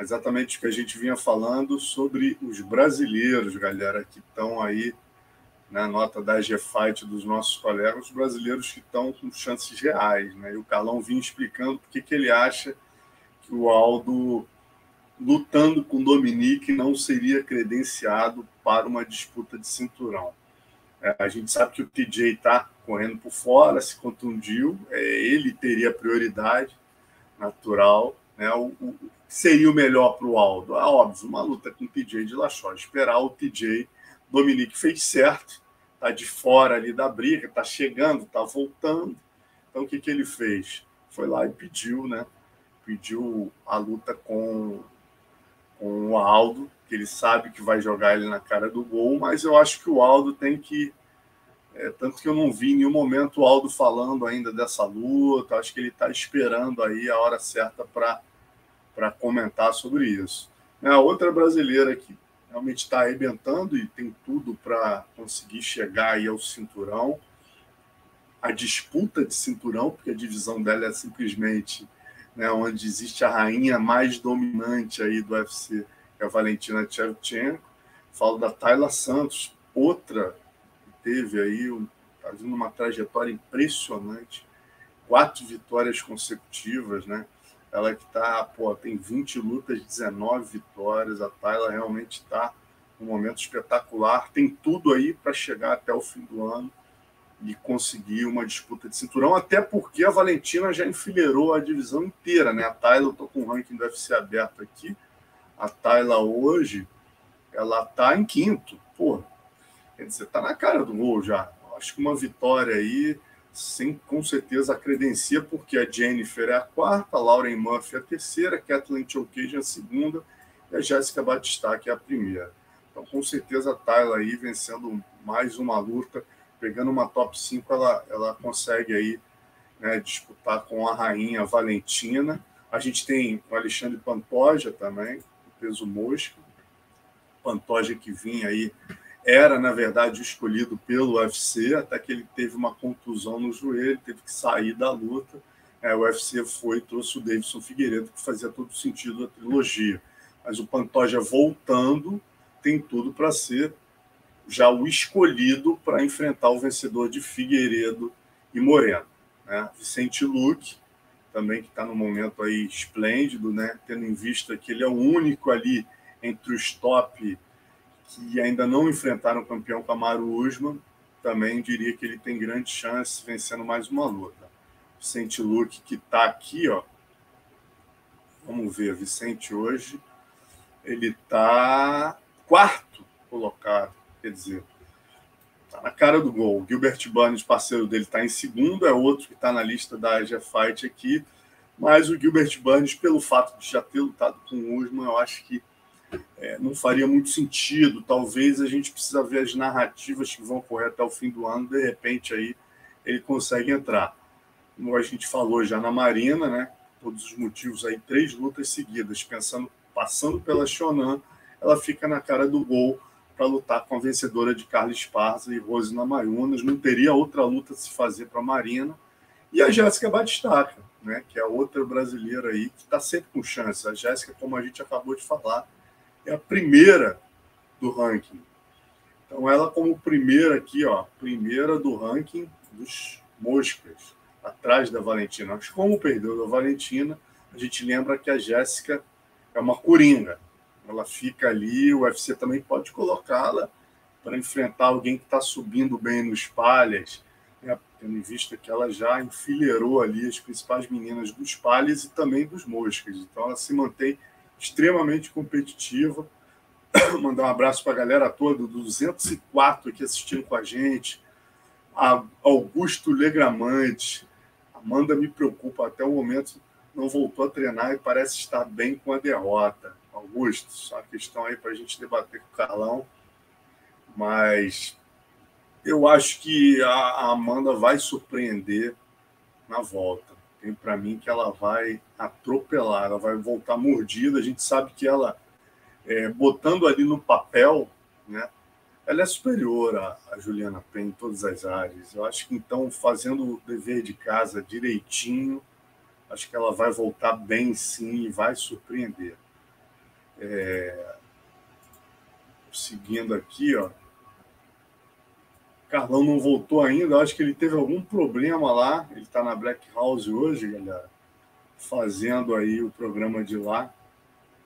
Exatamente o que a gente vinha falando sobre os brasileiros, galera, que estão aí na nota da G Fight dos nossos colegas, os brasileiros que estão com chances reais, né? E o Carlão vinha explicando porque que ele acha que o Aldo, lutando com o Dominique, não seria credenciado para uma disputa de cinturão. É, a gente sabe que o T J está correndo por fora, se contundiu, é, ele teria prioridade natural, né? O, o seria o melhor para o Aldo. Ah, óbvio, uma luta com o T J Dillashaw. Esperar o T J. Dominique fez certo, está de fora ali da briga, está chegando, está voltando. Então, o que, que ele fez? Foi lá e pediu, né? Pediu a luta com, com o Aldo, que ele sabe que vai jogar ele na cara do gol, mas eu acho que o Aldo tem que... É, tanto que eu não vi em nenhum momento o Aldo falando ainda dessa luta, acho que ele está esperando aí a hora certa para... para comentar sobre isso. A outra brasileira que realmente está arrebentando e tem tudo para conseguir chegar aí ao cinturão, a disputa de cinturão, porque a divisão dela é simplesmente, né, onde existe a rainha mais dominante aí do U F C, que é a Valentina Shevchenko. Falo da Taila Santos, outra que teve aí um, fazendo uma trajetória impressionante, quatro vitórias consecutivas, né? Ela que tá, pô, tem vinte lutas, dezenove vitórias. A Taila realmente está num momento espetacular. Tem tudo aí para chegar até o fim do ano e conseguir uma disputa de cinturão, até porque a Valentina já enfileirou a divisão inteira, né? A Taila, eu tô com o ranking do U F C aberto aqui. A Taila hoje, ela tá em quinto. Pô, quer dizer, tá na cara do gol já. Acho que uma vitória aí... Sim, com certeza a credencia, porque a Jennifer é a quarta, a Lauren Murphy é a terceira, a Kathleen Chokage é a segunda e a Jéssica Batistac é a primeira. Então, com certeza, a Taila aí vencendo mais uma luta, pegando uma top cinco, ela, ela consegue aí, né, disputar com a rainha Valentina. A gente tem o Alexandre Pantoja também, o peso mosca. Pantoja que vinha aí, era, na verdade, escolhido pelo U F C, até que ele teve uma contusão no joelho, teve que sair da luta. É, o U F C foi e trouxe o Davidson Figueiredo, que fazia todo sentido a trilogia. Mas o Pantoja voltando tem tudo para ser já o escolhido para enfrentar o vencedor de Figueiredo e Moreno, né? Vicente Luque, também que está no momento aí esplêndido, né? Tendo em vista que ele é o único ali entre os top que ainda não enfrentaram o campeão Kamaru Usman, também diria que ele tem grande chance vencendo mais uma luta. Vicente Luque, que está aqui, ó. Vamos ver, Vicente hoje, ele está quarto colocado, quer dizer, está na cara do gol. Gilbert Burns, parceiro dele, está em segundo, é outro que está na lista da Asia Fight aqui, mas o Gilbert Burns, pelo fato de já ter lutado com o Usman, eu acho que É, não faria muito sentido. Talvez a gente precisa ver as narrativas que vão correr até o fim do ano, de repente aí ele consegue entrar. Como a gente falou já na Marina, né? Todos os motivos aí, três lutas seguidas, pensando, passando pela Shonan, ela fica na cara do gol para lutar com a vencedora de Carla Esparza e Rose Namajunas. Não teria outra luta a se fazer para a Marina. E a Jéssica Batistaca, né? Que é outra brasileira aí que está sempre com chance. A Jéssica, como a gente acabou de falar, é a primeira do ranking. Então, ela como primeira aqui, ó, primeira do ranking dos moscas, atrás da Valentina. Mas como perdeu da Valentina, a gente lembra que a Jéssica é uma coringa. Ela fica ali, o U F C também pode colocá-la para enfrentar alguém que está subindo bem nos palhas, né? Tendo em vista que ela já enfileirou ali as principais meninas dos palhas e também dos moscas. Então, ela se mantém extremamente competitiva. Mandar um abraço para a galera toda, duzentos e quatro aqui assistindo com a gente, a Augusto Legramante. Amanda me preocupa, até o momento não voltou a treinar e parece estar bem com a derrota. Augusto, só uma questão aí para a gente debater com o Carlão, mas eu acho que a Amanda vai surpreender na volta. Tem para mim que ela vai atropelar, ela vai voltar mordida. A gente sabe que ela, é, botando ali no papel, né, ela é superior a, a Juliana Penn em todas as áreas. Eu acho que, então, fazendo o dever de casa direitinho, acho que ela vai voltar bem, sim, e vai surpreender. É... Seguindo aqui, ó. Carlão não voltou ainda, eu acho que ele teve algum problema lá, ele está na Black House hoje, galera, fazendo aí o programa de lá,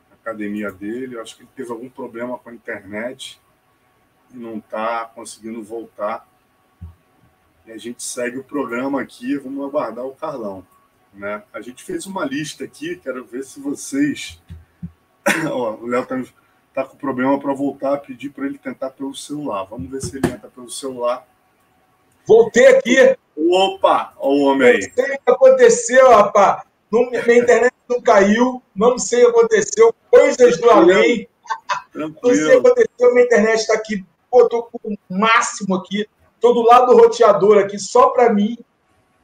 na academia dele. Eu acho que ele teve algum problema com a internet e não está conseguindo voltar. E a gente segue o programa aqui, vamos aguardar o Carlão, né? A gente fez uma lista aqui, quero ver se vocês... Ó, o Léo está... Tá com problema para voltar, pedir para ele tentar pelo celular. Vamos ver se ele entra pelo celular. Voltei aqui. Opa, olha o homem aí. Não sei o que aconteceu, rapaz. Não, minha internet não caiu, não sei o que aconteceu. Coisas do além. Tranquilo. Não sei o que aconteceu, minha internet está aqui. Pô, tô com o máximo aqui. Tô do lado do roteador aqui, só para mim.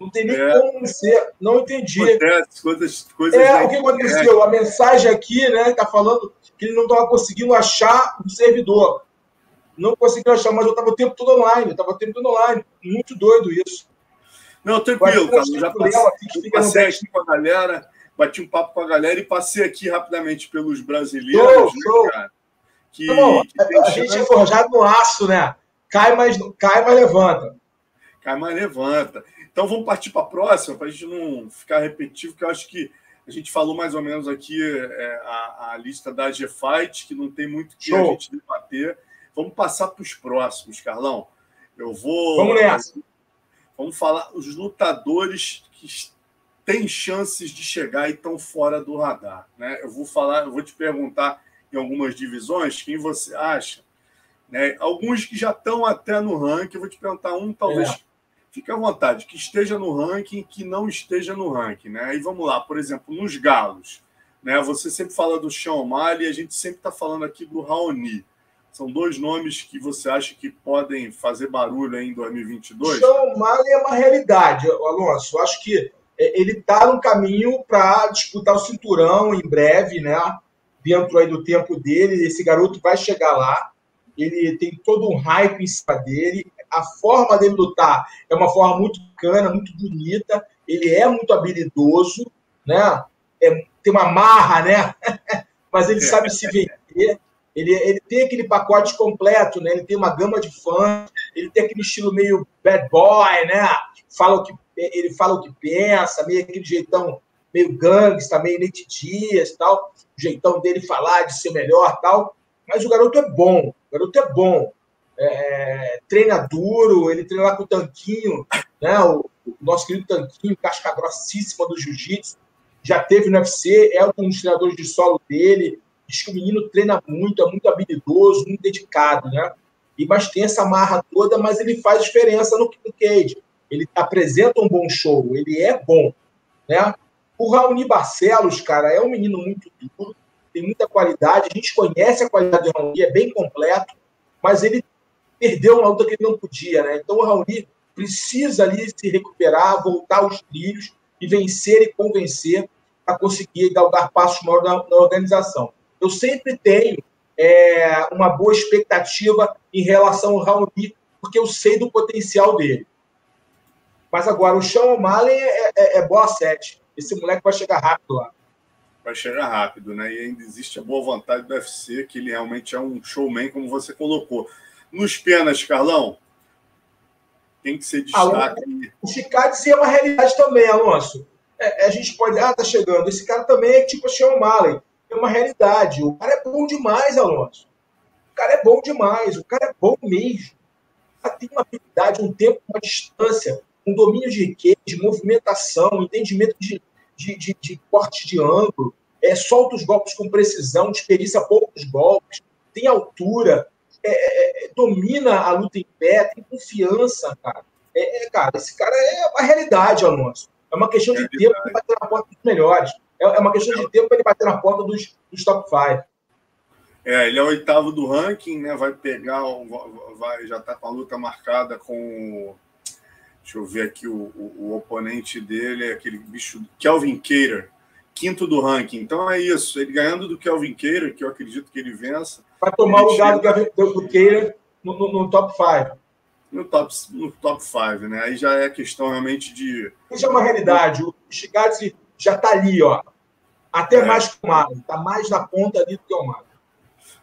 Não tem nem é. como ser. Não entendi. Acontece, coisas, coisas é, o que aconteceu? É. A mensagem aqui, né, tá falando... que ele não estava conseguindo achar o servidor. Não conseguiu achar, mas eu estava o tempo todo online. Eu estava o tempo todo online. Muito doido isso. Não, tranquilo, cara. Eu já passei, eu passei aqui com a galera, bati um papo com a galera e passei aqui rapidamente pelos brasileiros. Show, né, show. Cara, que, não, que a, a gente é forjado no aço, né? Cai, mas, cai, mas levanta. Cai, mas levanta. Então vamos partir para a próxima, para a gente não ficar repetitivo, que eu acho que a gente falou mais ou menos aqui é, a, a lista da G-Fight, que não tem muito que Show. a gente debater. Vamos passar para os próximos, Carlão. Eu vou... Vamos nessa. Vamos falar os lutadores que têm chances de chegar e estão fora do radar, né? Eu vou falar, eu vou te perguntar em algumas divisões quem você acha, né? Alguns que já estão até no ranking, eu vou te perguntar um, talvez... É. Fique à vontade, que esteja no ranking, que não esteja no ranking, né? E vamos lá, por exemplo, nos galos, né? Você sempre fala do Sean O'Malley, a gente sempre está falando aqui do Raoni. São dois nomes que você acha que podem fazer barulho aí em dois mil e vinte e dois? Sean O'Malley é uma realidade, Alonso. Eu acho que ele está no caminho para disputar o cinturão em breve, né? Dentro aí do tempo dele, esse garoto vai chegar lá. Ele tem todo um hype em cima dele. A forma dele lutar é uma forma muito bacana, muito bonita. Ele é muito habilidoso, né? É, tem uma marra, né? Mas ele sabe se vender. Ele, ele tem aquele pacote completo, né? Ele tem uma gama de fãs, ele tem aquele estilo meio bad boy, né? Fala o que, ele fala o que pensa, meio aquele jeitão meio gangsta, meio Nate Diaz e tal. O jeitão dele falar de ser melhor tal. Mas o garoto é bom, o garoto é bom. É, treina duro, ele treina lá com o Tanquinho, né? O, o nosso querido Tanquinho, casca grossíssima do jiu-jitsu. Já teve no U F C, é um dos treinadores de solo dele. Diz que o menino treina muito, é muito habilidoso, muito dedicado, né? E, mas tem essa marra toda, mas ele faz diferença no cage. Ele apresenta um bom show, ele é bom, né? O Raoni Barcelos, cara, é um menino muito duro, tem muita qualidade, a gente conhece a qualidade do Raoni, é bem completo, mas ele perdeu uma luta que ele não podia, né? Então o Raoni precisa ali se recuperar, voltar aos trilhos e vencer e convencer para conseguir dar, dar passos maiores na, na organização. Eu sempre tenho é, uma boa expectativa em relação ao Raoni, porque eu sei do potencial dele. Mas agora, o Sean O'Malley é, é, é boa sete. Esse moleque vai chegar rápido lá. Vai chegar rápido, né? E ainda existe a boa vontade do U F C, que ele realmente é um showman, como você colocou. Nos penas, Carlão, tem que ser destaque. Ah, o Chicades é uma realidade também, Alonso. É, a gente pode... Ah, tá chegando. Esse cara também é tipo o Sean O'Malley. É uma realidade. O cara é bom demais, Alonso. O cara é bom demais. O cara é bom mesmo. O cara tem uma habilidade, um tempo, uma distância, um domínio de cage, movimentação, entendimento de, de, de, de corte de ângulo, é, solta os golpes com precisão, desperdiça poucos golpes, tem altura, é, é, domina a luta em pé, tem confiança, cara. É, é, cara, esse cara é a realidade, Alonso. É uma questão de tempo para bater na porta dos melhores. É, é uma questão de tempo para ele bater na porta dos, dos top five. É, ele é o oitavo do ranking, né? Vai pegar, vai, já está com a luta marcada com... Deixa eu ver aqui, o, o, o oponente dele é aquele bicho, Kelvin Cater, quinto do ranking. Então é isso, ele ganhando do Kelvin Cater, que eu acredito que ele vença. Vai tomar o lugar chega... do, do Cater no, no, no top five. No top cinco, no top né? Aí já é questão realmente de... Isso é uma realidade, o Chikadze já está ali, ó. Até é. mais que o Mário, está mais na ponta ali do que o Mário.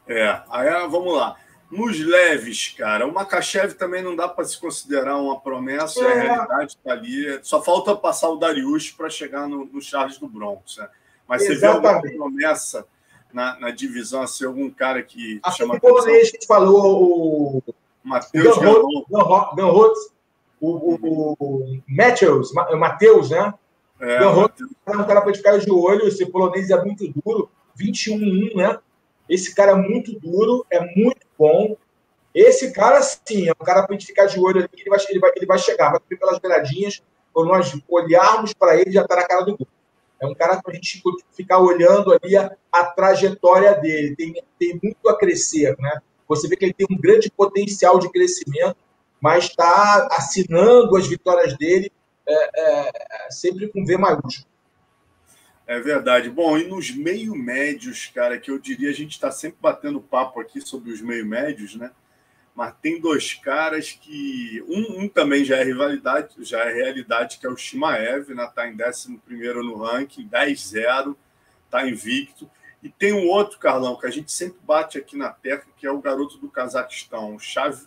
É, aí vamos lá. Nos leves, cara, o Makachev também não dá para se considerar uma promessa, é. a realidade está ali. Só falta passar o Dariush para chegar no, no Charles do Bronx, né? Mas exatamente. Você vê alguma promessa na, na divisão, assim, algum cara que a chama... Aquele polonês que falou, o... Matheus Ganrotz. O, o, o Matthews, Matheus, né? É, Ganrotz, é um cara para ficar de olho, esse polonês é muito duro, vinte e um a um, né? Esse cara é muito duro, é muito bom. Esse cara, sim, é um cara para a gente ficar de olho ali, ele vai, ele vai, ele vai chegar, vai subir pelas beiradinhas, quando nós olharmos para ele, já está na cara do gol. É um cara para a gente ficar olhando ali a, a trajetória dele. Tem, tem muito a crescer, né? Você vê que ele tem um grande potencial de crescimento, mas está assinando as vitórias dele é, é, sempre com V maiúsculo. É verdade. Bom, e nos meio-médios, cara, que eu diria, a gente está sempre batendo papo aqui sobre os meio-médios, né? Mas tem dois caras que... Um, um também já é rivalidade, já é realidade, que é o Shimaev, né? Está em décimo primeiro no ranking, dez a zero, está invicto. E tem um outro, Carlão, que a gente sempre bate aqui na tecla, que é o garoto do Cazaquistão, o Shav,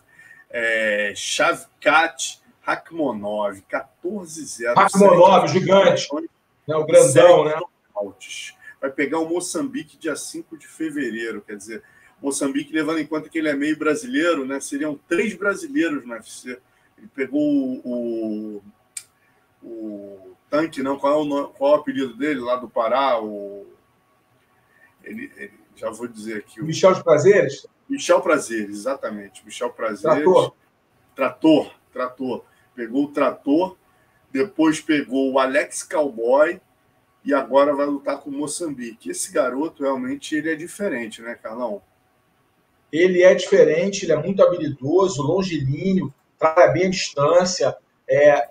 é, Shavkat Rakhmonov, quatorze a zero. Rakhmonov, gigante. Né? O grandão, né? Vai pegar o Moçambique dia cinco de fevereiro, quer dizer, Moçambique, levando em conta que ele é meio brasileiro, né? Seriam três brasileiros no U F C. Ele pegou o, o, o Tanque, não, qual é o, nome, qual é o apelido dele lá do Pará? O, ele, ele, já vou dizer aqui. O, Michel de Prazeres? Michel Prazeres, exatamente. Michel Prazeres. Trator. Trator, trator. Pegou o Trator. Depois pegou o Alex Cowboy e agora vai lutar com o Moçambique. Esse garoto, realmente, ele é diferente, né, Carlão? ele é diferente, ele é muito habilidoso, longilíneo, trabalha bem a distância. É,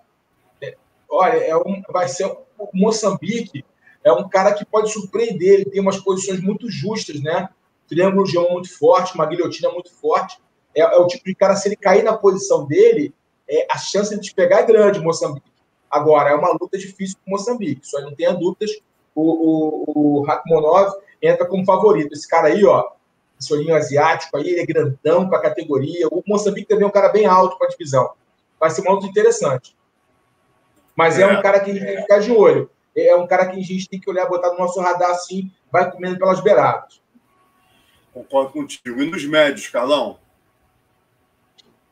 é, olha, é um, vai ser o Moçambique, é um cara que pode surpreender, ele tem umas posições muito justas, né? Triângulo de mão muito forte, uma guilhotina muito forte. É, é o tipo de cara, se ele cair na posição dele, é, a chance de te pegar é grande, Moçambique. Agora, é uma luta difícil com o Moçambique, só não tenha dúvidas, o, o, o Rakhmonov entra como favorito. Esse cara aí, ó, esse olhinho asiático aí, ele é grandão para a categoria. O Moçambique também é um cara bem alto para a divisão. Vai ser uma luta interessante. Mas é, é um cara que a gente tem que ficar de olho. É um cara que a gente tem que olhar, botar no nosso radar assim, vai comendo pelas beiradas. Concordo contigo. E nos médios, Carlão?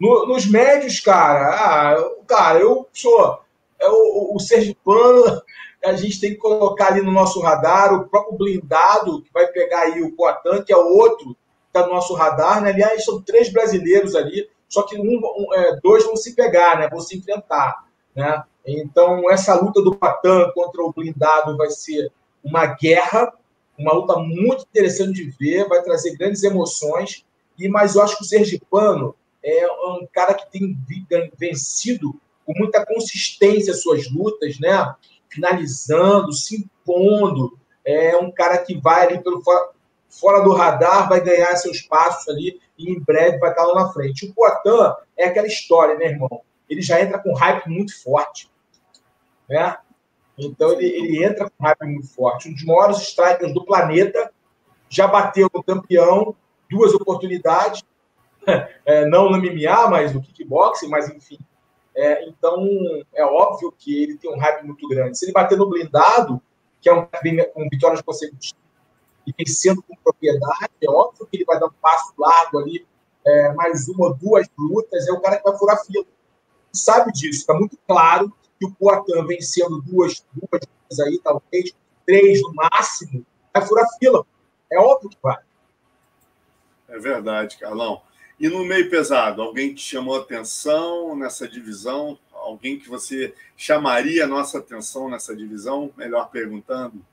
No, nos médios, cara, ah, cara, eu sou... É o, o sergipano, a gente tem que colocar ali no nosso radar, o próprio blindado, que vai pegar aí o Poatan, que é outro, está no nosso radar, né? Aliás, são três brasileiros ali, só que um, um, é, dois vão se pegar, né? Vão se enfrentar, né? Então, essa luta do Poatan contra o blindado vai ser uma guerra, uma luta muito interessante de ver, vai trazer grandes emoções, e, mas eu acho que o sergipano é um cara que tem vencido com muita consistência suas lutas, né? Finalizando, se impondo, é um cara que vai ali pelo fora, fora do radar, vai ganhar seus passos ali e em breve vai estar lá na frente. O Poatan é aquela história, né, irmão? Ele já entra com hype muito forte, né? Então ele, ele entra com hype muito forte. Um dos maiores strikers do planeta, já bateu no campeão, duas oportunidades, é, não no M M A, mas no kickboxing, mas enfim. É, então, é óbvio que ele tem um hype muito grande. Se ele bater no blindado, que é um cara com vitórias consecutivas e vencendo com propriedade, é óbvio que ele vai dar um passo largo ali, é, mais uma ou duas lutas, é o cara que vai furar fila. Sabe disso, está muito claro que o Poatan vencendo duas duas lutas aí, talvez três no máximo, vai furar fila. É óbvio que vai. É verdade, Carlão. E no meio pesado, alguém que chamou atenção nessa divisão? Alguém que você chamaria a nossa atenção nessa divisão? Melhor perguntando.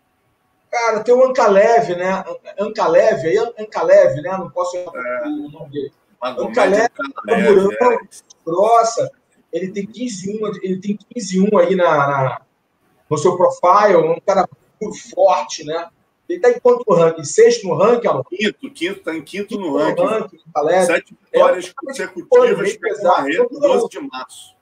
Cara, tem o Ankalaev, né? Ankalaev, aí Ankalaev, né? Não posso falar o nome dele. Ankalaev, grossa. Ele tem quinze um, ele tem quinze um aí na, na, no seu profile, um cara muito forte, né? Ele está em quanto no ranking? Sexto no ranking? Ó. Quinto, quinto, está em quinto, quinto no ranking. ranking Sete vitórias é, consecutivas pelo Marreta, doze de março.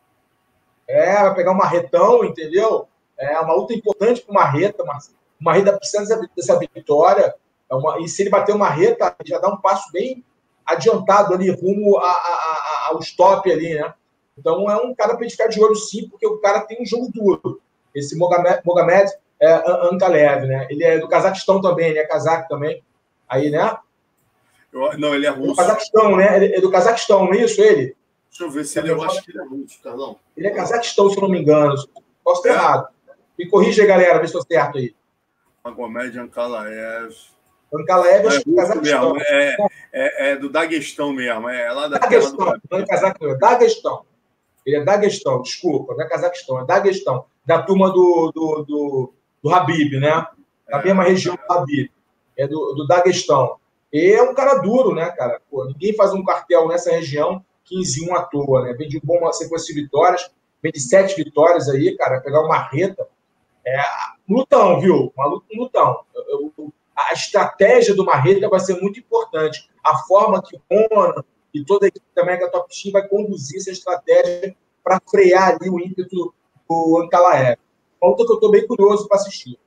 É, vai pegar o Marretão, entendeu? É uma luta importante para o Marreta, Marcelo. O Marreta precisa dessa vitória. É uma, e se ele bater o Marreta, já dá um passo bem adiantado ali, rumo a, a, a, aos top ali, né? Então é um cara para ficar de olho, sim, porque o cara tem um jogo duro. Esse Mogamed... Mogamed É, Ankalaev, né? Ele é do Cazaquistão também, ele é cazaque também. Aí, né? Eu, não, ele é russo. É do Cazaquistão, né? Ele é do Cazaquistão, não é isso, ele? Deixa eu ver se ele é russo. Carlão. Ele é Cazaquistão, se eu não me engano. Posso ter é. errado. Me corrija, galera, vê se estou certo aí. Mogamed Ankalaev. Ankalaev é do Cazaquistão. É, é, é do Daguestão mesmo. É lá da Daguestão. Do... Não é Cazaquistão, é Daguestão. Ele é Daguestão, desculpa, não é Cazaquistão, é Daguestão. Da turma do... do, do... do Habib, né? Da é, mesma região do Habib. É do, do Daguestão. E é um cara duro, né, cara? Pô, ninguém faz um cartel nessa região quinze um à toa, né? Vem de uma sequência de vitórias, vem de sete vitórias aí, cara. Pegar uma Marreta. É, lutão, viu? Uma luta, um lutão. Eu, eu, a estratégia do Marreta vai ser muito importante. A forma que Rona e toda a equipe da Mega Top Team vai conduzir essa estratégia para frear ali o ímpeto do Ankalaev. Uma luta que eu estou bem curioso para assistir.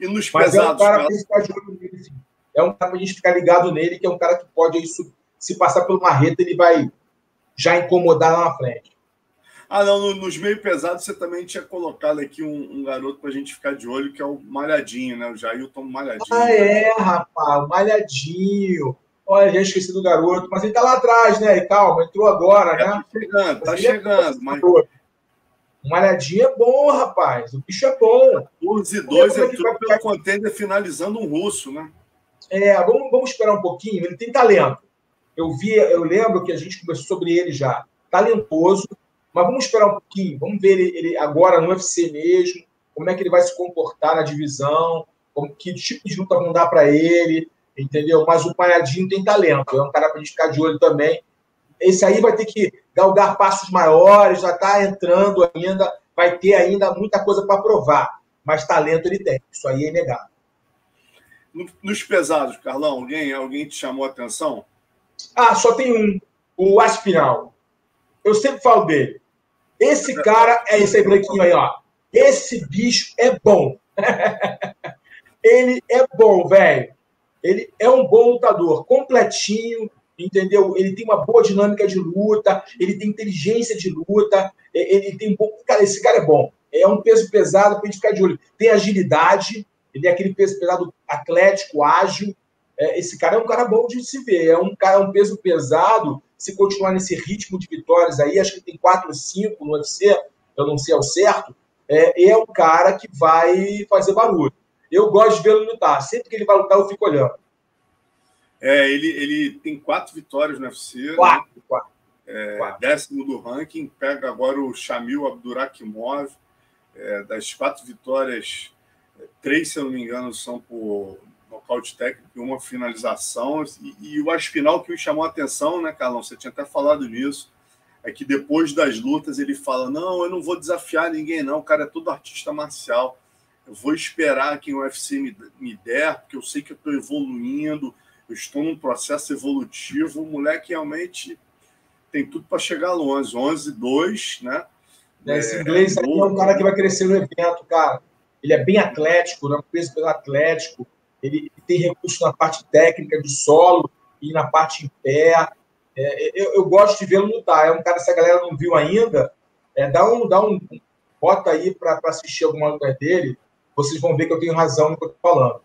E nos Mas pesados, é um cara que fica junto nele, sim. É um cara para a gente ficar ligado nele, que é um cara que pode, isso, se passar pelo Marreta, ele vai já incomodar lá na frente. Ah, não, nos meio pesados você também tinha colocado aqui um, um garoto para a gente ficar de olho, que é o Malhadinho, né? O Jailton Malhadinho. Ah, né? é, rapaz, o Malhadinho. Olha, já esqueci do garoto, mas ele está lá atrás, né? E calma, entrou agora, é, né? Tá chegando, tá chegando, é... mas... Uma olhadinha é bom, rapaz. O bicho é bom. onze e dois é tudo pelo contender finalizando um russo, né? É, vamos, vamos esperar um pouquinho. Ele tem talento. Eu vi, eu lembro que a gente conversou sobre ele já. Talentoso. Mas vamos esperar um pouquinho. Vamos ver ele, ele agora no U F C mesmo. Como é que ele vai se comportar na divisão. Como, que tipo de luta vão dar para ele. entendeu? Mas o Palhadinho tem talento, é um cara para a gente ficar de olho também. Esse aí vai ter que galgar passos maiores, já está entrando ainda, vai ter ainda muita coisa para provar, mas talento ele tem, isso aí é inegável. Nos pesados, Carlão, alguém, alguém te chamou a atenção? Ah, só tem um, o Aspinal. Eu sempre falo dele. Esse cara, é esse aí, branquinho aí, ó. Esse bicho é bom. Ele é bom, velho. Ele é um bom lutador, completinho, entendeu? Ele tem uma boa dinâmica de luta, ele tem inteligência de luta, ele tem um bom... Cara, esse cara é bom. É um peso pesado pra gente ficar de olho. Tem agilidade, ele é aquele peso pesado atlético, ágil. Esse cara é um cara bom de se ver. É um cara, um peso pesado. Se continuar nesse ritmo de vitórias aí, acho que tem quatro ou cinco no U F C, eu não sei ao certo, é, é um cara que vai fazer barulho. Eu gosto de vê-lo lutar. Sempre que ele vai lutar, eu fico olhando. É, ele, ele tem quatro vitórias no U F C. Quatro, né? quatro, é, quatro. Décimo do ranking, pega agora o Shamil Abdurakhimov. É, das quatro vitórias, três, se eu não me engano, são por... nocaute técnico, uma finalização, e, e o Aspinal que me chamou a atenção, né, Carlão? Você tinha até falado nisso, é que depois das lutas ele fala, não, eu não vou desafiar ninguém não, o cara é todo artista marcial, eu vou esperar quem o U F C me, me der, porque eu sei que eu estou evoluindo, eu estou num processo evolutivo, o moleque realmente tem tudo para chegar longe, onze e dois, né? Esse é, inglês é um cara que vai crescer no evento, cara, ele é bem atlético, né? Um peso pelo atlético, ele tem recurso na parte técnica de solo e na parte em pé. É, eu, eu gosto de vê-lo lutar. É um cara, se a galera não viu ainda, é, dá um, dá um, bota aí para assistir alguma luta dele, vocês vão ver que eu tenho razão no que eu estou falando.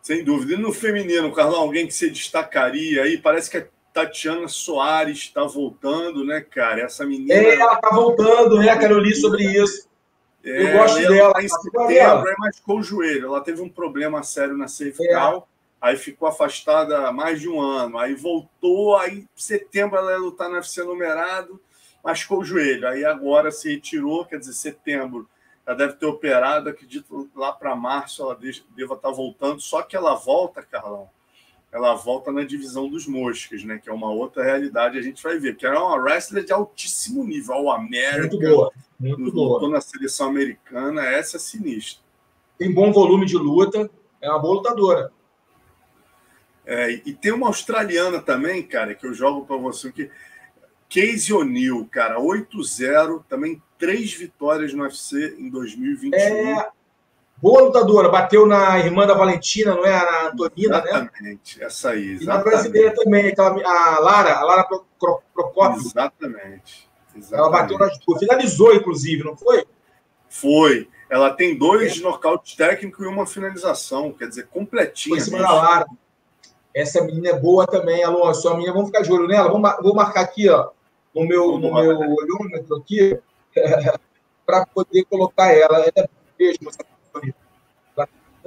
Sem dúvida. E no feminino, Carlão, alguém que você destacaria aí? Parece que a Tatiana Soares está voltando, né, cara? Essa menina... É, ela está voltando, né, cara? Eu li sobre isso. É, eu gosto ela dela. Em setembro, aí machucou o joelho. Ela teve um problema sério na cervical, é. Aí ficou afastada mais de um ano. Aí voltou, aí em setembro ela ia lutar no U F C numerado, machucou o joelho. Aí agora se retirou, quer dizer, setembro. Ela deve ter operado, acredito, lá para março ela deva estar voltando. Só que ela volta, Carlão, ela volta na divisão dos moscas, né? Que é uma outra realidade, a gente vai ver. Que era uma wrestler de altíssimo nível, o América. Muito boa. Muito boa. Na seleção americana, essa é sinistra. Tem bom volume de luta, é uma boa lutadora. É, e tem uma australiana também, cara, que eu jogo para você aqui. Casey O'Neill, cara, oito a zero, também três vitórias no U F C em dois mil e vinte e um. É, boa lutadora, bateu na irmã da Valentina, não é? Na Antonina, exatamente, né? Exatamente, essa aí. Exatamente. E na brasileira também, aquela, a Lara, a Lara Procopio. Exatamente. Exatamente. Ela bateu nas duas, finalizou, inclusive, não foi? Foi. Ela tem dois é. nocautes técnicos e uma finalização, quer dizer, completinha. Foi em cima da Lara. Essa menina é boa também, Alonso. A menina, vamos ficar de olho nela. Vou marcar aqui, ó, no meu, no meu olhômetro aqui, é, para poder colocar ela. Ela é mesmo essa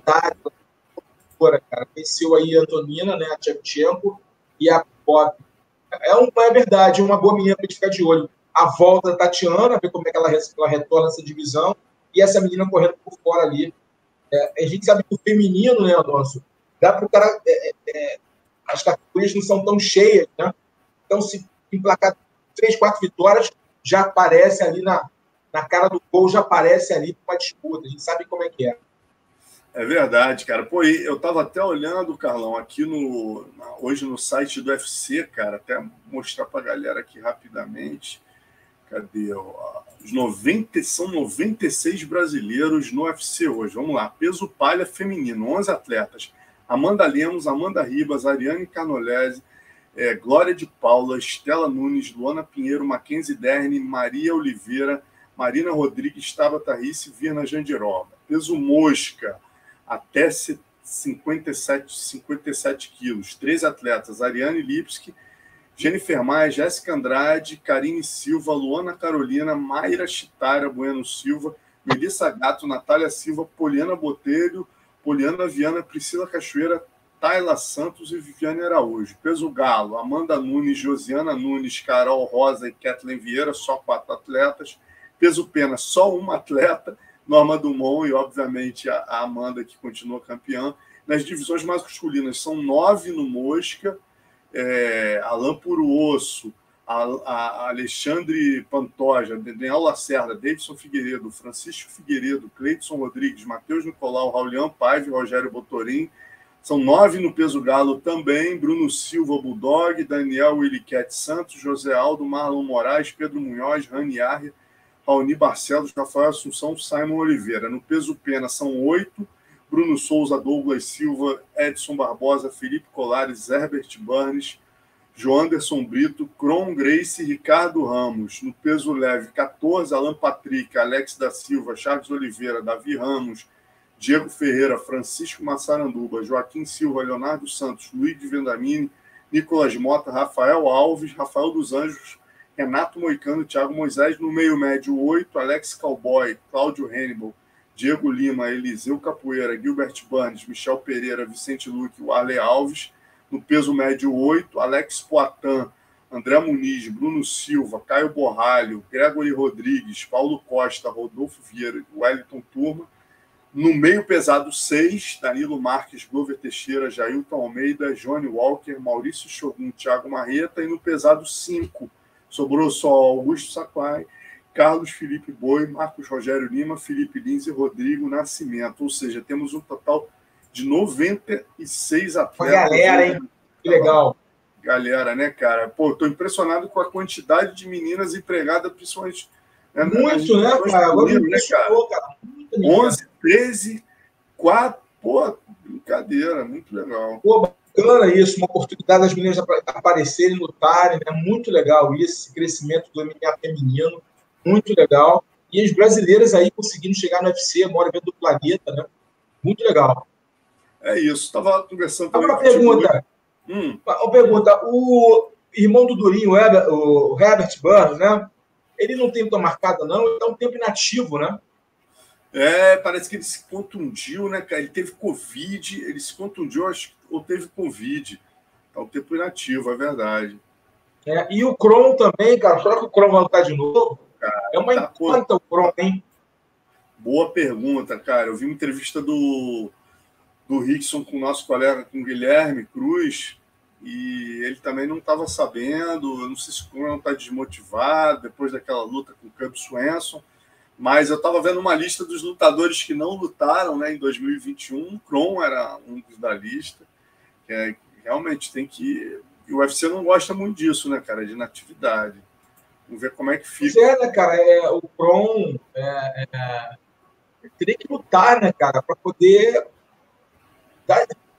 categoria. Cara, venceu aí a Antonina, né, a Shevchenko e a Pop. É, uma, é verdade, é uma boa menina para a gente ficar de olho. A volta da Tatiana, ver como é que ela, ela retorna essa divisão, e essa menina correndo por fora ali. É, a gente sabe que o feminino, né, Alonso, dá para o cara... É, é, as categorias não são tão cheias, né? Então, se emplacar três, quatro vitórias, já aparece ali na, na cara do gol, já aparece ali para uma disputa. A gente sabe como é que é. É verdade, cara. Pô, eu tava até olhando, Carlão, aqui no hoje no site do U F C, cara, até mostrar pra galera aqui rapidamente. Cadê? Os noventa, são noventa e seis brasileiros no U F C hoje. Vamos lá. Peso palha feminino, onze atletas. Amanda Lemos, Amanda Ribas, Ariane Canolese, é, Glória de Paula, Estela Nunes, Luana Pinheiro, Mackenzie Derne, Maria Oliveira, Marina Rodrigues, Tabata Risse, Virna Jandiroba. Peso mosca, até cinquenta e sete, cinquenta e sete quilos. Três atletas, Ariane Lipski, Jennifer Maia, Jéssica Andrade, Karine Silva, Luana Carolina, Mayra Chitara Bueno Silva, Melissa Gato, Natália Silva, Poliana Botelho, Poliana Viana, Priscila Cachoeira, Taila Santos e Viviane Araújo. Peso galo, Amanda Nunes, Josiana Nunes, Carol Rosa e Kathleen Vieira, só quatro atletas. Peso pena, só uma atleta, Norma Dumont e, obviamente, a Amanda, que continua campeã. Nas divisões masculinas, são nove no Mosca, é, Alain Puruosso, a, a Alexandre Pantoja, Daniel Lacerda, Davidson Figueiredo, Francisco Figueiredo, Cleidson Rodrigues, Matheus Nicolau, Raulian Paiva, Rogério Botorim. São nove no peso galo também, Bruno Silva, Bulldog, Daniel Williquete Santos, José Aldo, Marlon Moraes, Pedro Munhoz, Rani Arria, Raoni Barcelos, Rafael Assunção, Simon Oliveira. No peso pena são oito, Bruno Souza, Douglas Silva, Edson Barbosa, Felipe Colares, Herbert Burns, Joanderson Brito, Cron Grace, Ricardo Ramos. No peso leve, quatorze, Alan Patrick, Alex da Silva, Charles Oliveira, Davi Ramos, Diego Ferreira, Francisco Massaranduba, Joaquim Silva, Leonardo Santos, Luiz de Vendamini, Nicolas Mota, Rafael Alves, Rafael dos Anjos, Renato Moicano, Thiago Moisés. No meio médio, oito, Alex Cowboy, Cláudio Hannibal, Diego Lima, Eliseu Capoeira, Gilbert Burns, Michel Pereira, Vicente Luque, Arley Alves. No peso médio, oito, Alex Poitin, André Muniz, Bruno Silva, Caio Borralho, Gregory Rodrigues, Paulo Costa, Rodolfo Vieira, Wellington Turma. No meio pesado, seis, Danilo Marques, Glover Teixeira, Jailton Almeida, Johnny Walker, Maurício Shogun, Thiago Marreta. E no pesado, cinco, sobrou só Augusto Sakai, Carlos Felipe Boi, Marcos Rogério Lima, Felipe Lins e Rodrigo Nascimento. Ou seja, temos um total de noventa e seis atletas. Galera, hein? Que legal. Galera, né, cara? Pô, tô impressionado com a quantidade de meninas empregadas, principalmente. Né, muito, né, cara? Agora né, cara? cara? onze, treze, quatro. Pô, brincadeira, muito legal. Pô, bacana isso, uma oportunidade das meninas aparecerem, lutarem, né? Muito legal isso, esse crescimento do M M A feminino. Muito legal. E as brasileiras aí conseguindo chegar no U F C, a maior evento do planeta, né? Muito legal. É isso. Estava conversando com uma pergunta. Hum. Uma pergunta. O irmão do Durinho, o Herbert, o Herbert Burns, né? Ele não tem luta marcada, não. Ele está um tempo inativo, né? É, parece que ele se contundiu, né, cara? Ele teve Covid. Ele se contundiu, acho, ou teve Covid. Está um tempo inativo, é verdade. É, e o Kron também, cara. Será que o Kron vai lutar de novo? Cara, é uma tá encanta o Kron, hein? Boa pergunta, cara. Eu vi uma entrevista do... do Rickson com o nosso colega, com o Guilherme Cruz, e ele também não estava sabendo, eu não sei se o Kron está desmotivado depois daquela luta com o Cub Swanson, mas eu estava vendo uma lista dos lutadores que não lutaram, né, em dois mil e vinte e um, o Kron era um dos da lista, é, realmente tem que... E o U F C não gosta muito disso, né, cara, de inatividade. Vamos ver como é que fica. Pois é, né, cara, é, o Kron é, é, teria que lutar, né, cara, para poder...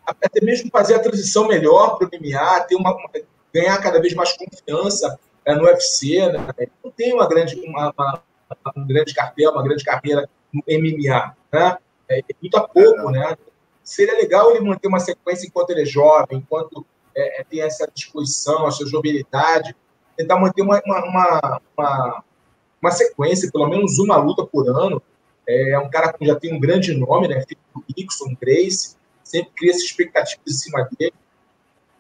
até mesmo fazer a transição melhor para o M M A, ter uma, ganhar cada vez mais confiança é, no U F C, né? Não tem uma grande, uma, uma, uma grande cartel, uma grande carreira no M M A, né? É, muito a pouco, né? Seria legal ele manter uma sequência enquanto ele é jovem, enquanto é, tem essa disposição, essa jovialidade, tentar manter uma, uma, uma, uma sequência, pelo menos uma luta por ano. É um cara que já tem um grande nome, né? Filipe Rickson, Grace, sempre cria essa expectativa em cima dele.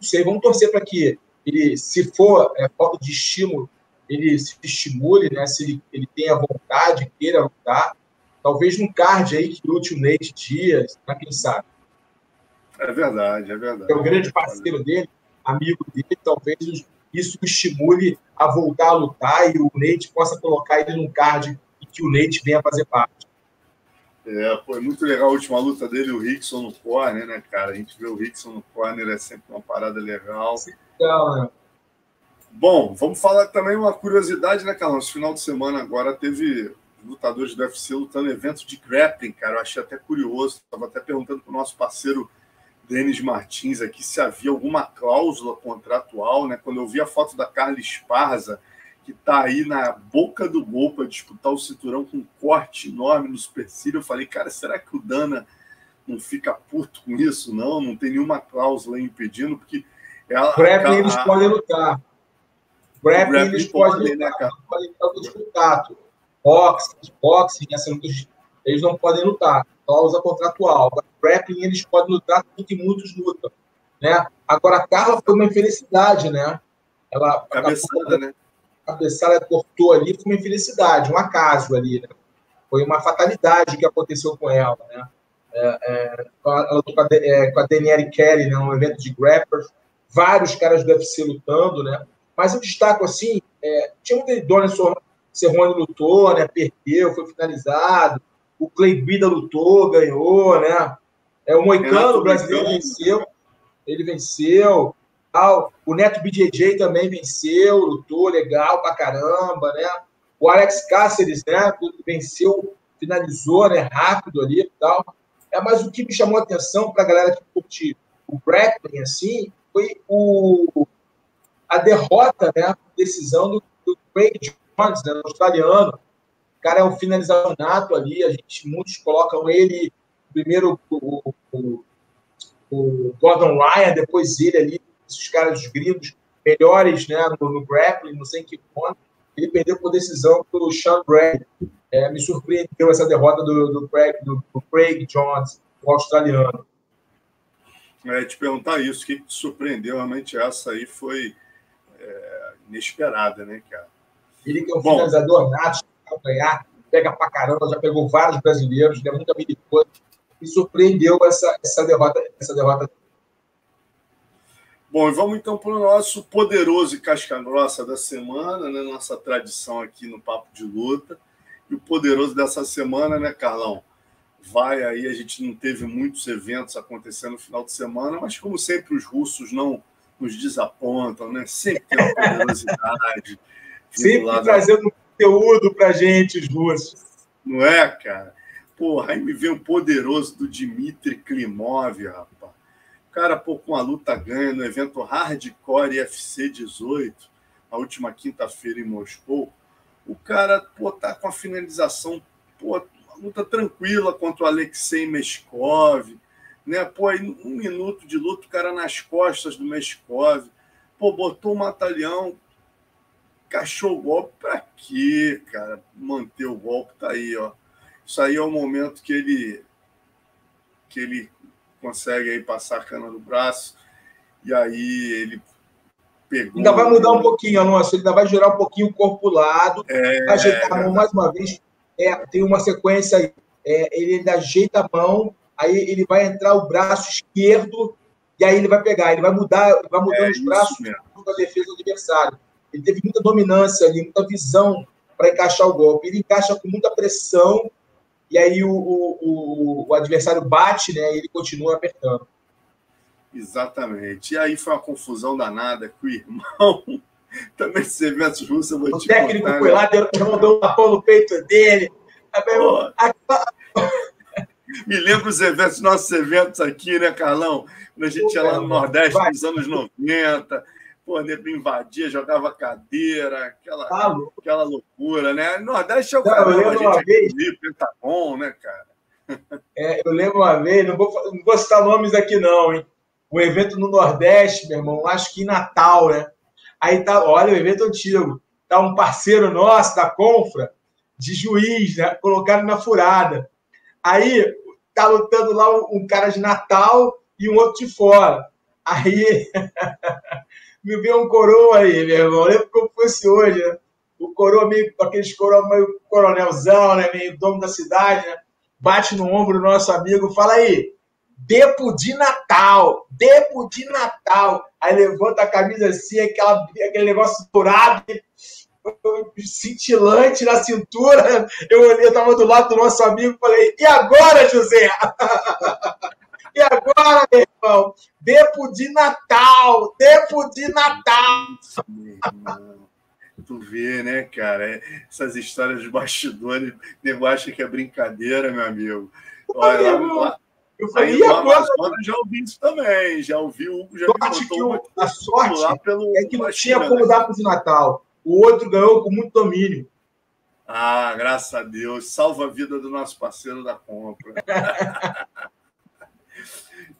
Não sei, vamos torcer para que ele, se for é, falta de estímulo, ele se estimule, né? Se ele, ele tenha vontade, queira lutar. Talvez num card aí que lute o Nate Dias, né? Quem sabe? É verdade, é verdade. É o grande parceiro dele, amigo dele, talvez isso o estimule a voltar a lutar e o Nate possa colocar ele num card e que o Nate venha fazer parte. É, pô, é muito legal a última luta dele, o Rickson no corner, né, cara? A gente vê o Rickson no corner, é sempre uma parada legal. Legal, né? Bom, vamos falar também uma curiosidade, né, Carlão? Esse final de semana agora teve lutadores do U F C lutando eventos de grappling, cara. Eu achei até curioso. Estava até perguntando para o nosso parceiro Denis Martins aqui se havia alguma cláusula contratual, né? Quando eu vi a foto da Carla Esparza, que está aí na boca do gol para disputar o cinturão com um corte enorme no supercílio, eu falei, cara, será que o Dana não fica puto com isso? Não, não tem nenhuma cláusula impedindo, porque... ela grappling a... eles podem lutar. Grappling eles podem lutar. Né, não podem lutar com descontato. Boxing, boxing, assim, eles não podem lutar. Cláusula contratual. Grappling eles podem lutar, porque muitos lutam. Né? Agora, a Carla foi uma infelicidade, né? Ela... cabeçada, né? A cabeçada cortou ali, foi uma infelicidade, um acaso ali, né? Foi uma fatalidade o que aconteceu com ela, né? é, é, ela lutou com a, é, com a Danielle Kelly, né, um evento de grapplers, vários caras do U F C lutando, né? Mas eu destaco, assim, é, tinha um Dona Cerrone lutou, né, perdeu, foi finalizado, o Clay Bida lutou, ganhou, né? É, o Moicano, o brasileiro, venceu, ele venceu, tal. O Neto B J J também venceu, lutou, legal pra caramba, né? O Alex Cáceres, né, venceu, finalizou, né, rápido ali e tal. É, mas o que me chamou a atenção para a galera que curtiu o grappling, assim, foi o, a derrota, né, a decisão do, do Craig Jones, né, australiano. O cara é um finalizador nato ali, a gente, muitos colocam ele primeiro o, o, o Gordon Ryan, depois ele ali, esses caras dos gringos melhores, né, no, no grappling, não sei em que ponto. Ele perdeu por decisão pelo Sean O'Malley. É, me surpreendeu essa derrota do, do, Craig, do, do Craig Jones, o australiano. É, te perguntar isso, o que te surpreendeu? Realmente essa aí foi é, inesperada, né, cara? Ele que é um Bom, finalizador nato, ganhar, pega pra caramba, já pegou vários brasileiros, é muito habilidoso. Me surpreendeu essa, essa derrota. Essa derrota. Bom, e vamos então para o nosso poderoso e casca grossa da semana, né? Nossa tradição aqui no Papo de Luta. E o poderoso dessa semana, né, Carlão? Vai aí, a gente não teve muitos eventos acontecendo no final de semana, mas como sempre os russos não nos desapontam, né? Sempre tem uma poderosidade. Sempre trazendo conteúdo para a gente, os russos. Não é, cara? Porra, aí me vem o poderoso do Dmitry Klimov, rapaz. Cara, pô, com a luta ganha no evento Hardcore U F C dezoito, na última quinta-feira em Moscou, o cara, pô, tá com a finalização, pô, uma luta tranquila contra o Alexei Meshkov, né, pô, aí um minuto de luta, o cara nas costas do Meshkov, pô, botou o matalhão, cachou o golpe, pra quê, cara? Manter o golpe, tá aí, ó. Isso aí é o momento que ele... que ele... consegue aí passar a cana do braço, e aí ele pegou... Ainda vai mudar um pouquinho, Alonso, ele ainda vai girar um pouquinho o corpo lado, é, ajeitar a mão mais uma vez, é, tem uma sequência aí, é, ele ainda ajeita a mão, aí ele vai entrar o braço esquerdo, e aí ele vai pegar, ele vai mudar, ele vai mudando é, os braços da defesa do adversário. Ele teve muita dominância ali, muita visão para encaixar o golpe, ele encaixa com muita pressão, e aí o, o, o adversário bate, né? E ele continua apertando. Exatamente. E aí foi uma confusão danada com o irmão. Também esses eventos russos, eu vou o te contar. O técnico foi lá, mandou um tapão no peito dele. Pô, me lembro os eventos, nossos eventos aqui, né, Carlão? Quando a gente Pô, ia lá no Nordeste, vai. Nos anos noventa... Pô, nego invadia, jogava cadeira, aquela, ah, aquela loucura, né? Nordeste é o cara, a gente uma vez... tá bom, né, cara? É, eu lembro uma vez, não vou, não vou citar nomes aqui não, hein? Um evento no Nordeste, meu irmão, acho que em Natal, né? Aí tá, olha, o evento antigo, tá um parceiro nosso da Confra, de juiz, né? Colocaram na furada. Aí tá lutando lá um, um cara de Natal e um outro de fora. Aí... me veio um coroa aí, meu irmão. Eu lembro como fosse hoje, né? O coroa meio, aqueles coroa meio coronelzão, né? Meio dono da cidade, né? Bate no ombro do nosso amigo, fala aí, Depo de Natal, Depo de Natal. Aí levanta a camisa assim, aquela, aquele negócio dourado, cintilante na cintura. Eu olhei, eu tava do lado do nosso amigo e falei, e agora, José? E agora, meu irmão? Depo de Natal! Depo de Natal! Tu vê, né, cara? Essas histórias de bastidores, nego acha que é brincadeira, meu amigo. Olha, meu lá, irmão. Lá, eu falei, aí, e agora? Amazonas, já ouvi isso também, já ouvi o Hugo, já ouvi o A sorte lá pelo é que não tinha como dar pro de Natal. O outro ganhou com muito domínio. Ah, graças a Deus. Salva a vida do nosso parceiro da compra.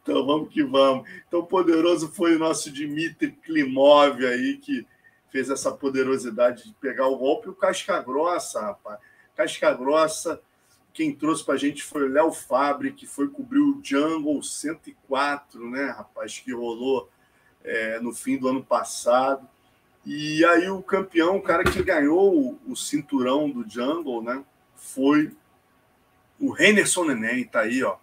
Então, vamos que vamos. Então, poderoso foi o nosso Dmitry Klimov aí, que fez essa poderosidade de pegar o golpe. E o Casca Grossa, rapaz. Casca Grossa, quem trouxe pra gente foi o Léo Fabre, que foi cobrir o Jungle cento e quatro, né, rapaz, que rolou é, no fim do ano passado. E aí o campeão, o cara que ganhou o cinturão do Jungle, né, foi o Whindersson Nunes, tá aí, ó.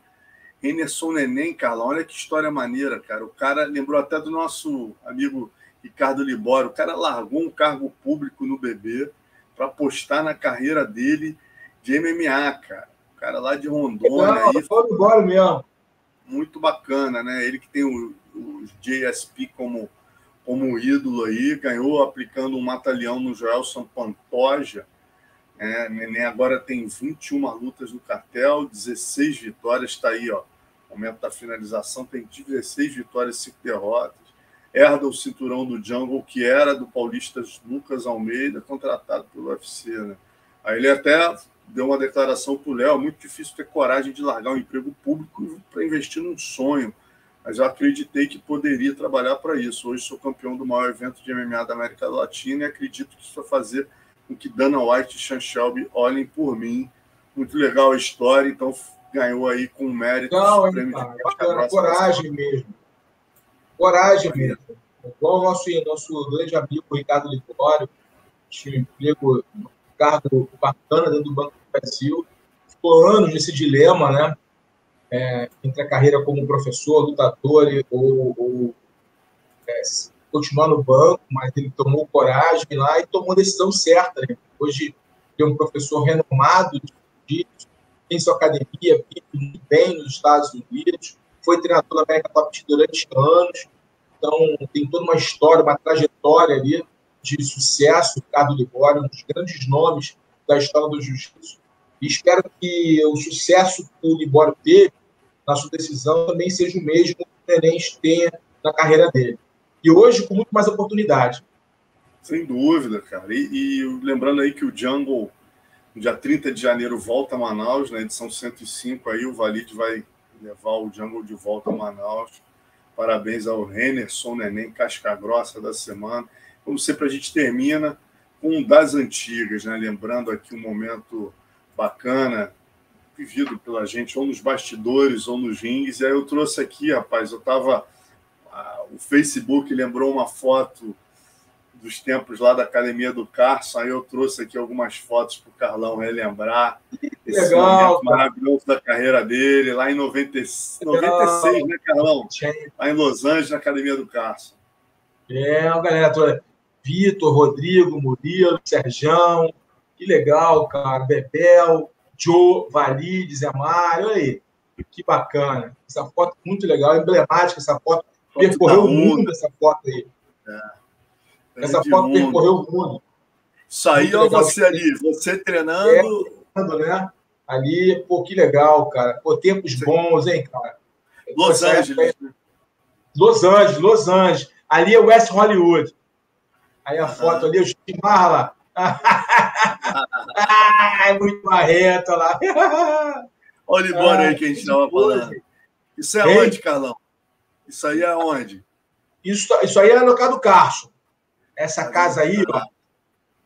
Whindersson Neném, Carlão, olha que história maneira, cara. O cara lembrou até do nosso amigo Ricardo Libório. O cara largou um cargo público no B B para apostar na carreira dele de M M A, cara. O cara lá de Rondônia. Não, aí, foi o Libório mesmo. Muito bacana, né? Ele que tem o, o J S P como, como ídolo aí, ganhou aplicando um mata-leão no Joelson Pantoja. É, Neném agora tem vinte e uma lutas no cartel, dezesseis vitórias, está aí, ó. Momento da finalização, tem dezesseis vitórias, cinco derrotas. Herda o cinturão do Jungle, que era do paulista Lucas Almeida, contratado pelo U F C, né? Aí ele até deu uma declaração para o Léo: muito difícil ter coragem de largar um emprego público para investir num sonho, mas eu acreditei que poderia trabalhar para isso. Hoje sou campeão do maior evento de M M A da América Latina e acredito que isso vai fazer com que Dana White e Sean Shelby olhem por mim. Muito legal a história, então ganhou aí com mérito. Não, hein, cara, coragem mesmo. Coragem é. mesmo. Igual o nosso, nosso grande amigo Ricardo Libório, tinha um emprego, um cargo bacana dentro do Banco do Brasil, ficou anos nesse dilema, né? É, entre a carreira como professor, lutador ou, ou é, continuar no banco, mas ele tomou coragem lá e tomou a decisão certa, né? Hoje tem um professor renomado de jiu-jitsu, tem sua academia, vive muito bem nos Estados Unidos, foi treinador da América Top durante anos, então tem toda uma história, uma trajetória ali de sucesso. Ricardo Libório, um dos grandes nomes da história do jiu-jitsu, e espero que o sucesso que o Libório teve na sua decisão também seja o mesmo que o Neném tenha na carreira dele. E hoje, com muito mais oportunidade. Sem dúvida, cara. E, e lembrando aí que o Jungle, no dia trinta de janeiro, volta a Manaus, na edição cento e cinco, aí o Valide vai levar o Jungle de volta a Manaus. Parabéns ao Whindersson Neném, casca grossa da semana. Como sempre, a gente termina com um das antigas, né? Lembrando aqui um momento bacana, vivido pela gente, ou nos bastidores, ou nos rings. E aí eu trouxe aqui, rapaz, eu tava... O Facebook lembrou uma foto dos tempos lá da Academia do Carson, aí eu trouxe aqui algumas fotos para o Carlão relembrar esse legal, momento maravilhoso da carreira dele, lá em noventa e seis, né, Carlão? Lá em Los Angeles, na Academia do Carson. É, galera, Vitor, Rodrigo, Murilo, Serjão, que legal, cara, Bebel, Joe, Valide, Zé Mário, olha aí, que bacana. Essa foto muito legal, emblemática essa foto. Percorreu o mundo essa foto aí. É. Essa foto mundo. percorreu o mundo. Isso aí, olha você ali, você treinando. É, treinando, né? Ali, pô, que legal, cara. Pô, tempos Sim. bons, hein, cara? Los Essa Angeles. É... Los Angeles, Los Angeles. Ali é West Hollywood. Aí a ah, foto ali, o Chico Marla. É muito Marreta lá. Olha o Libório ah, aí que a gente estava falando. Isso é onde, Carlão? Isso aí é onde? Isso, isso aí era no local do Carson. Essa aí, casa aí, ó,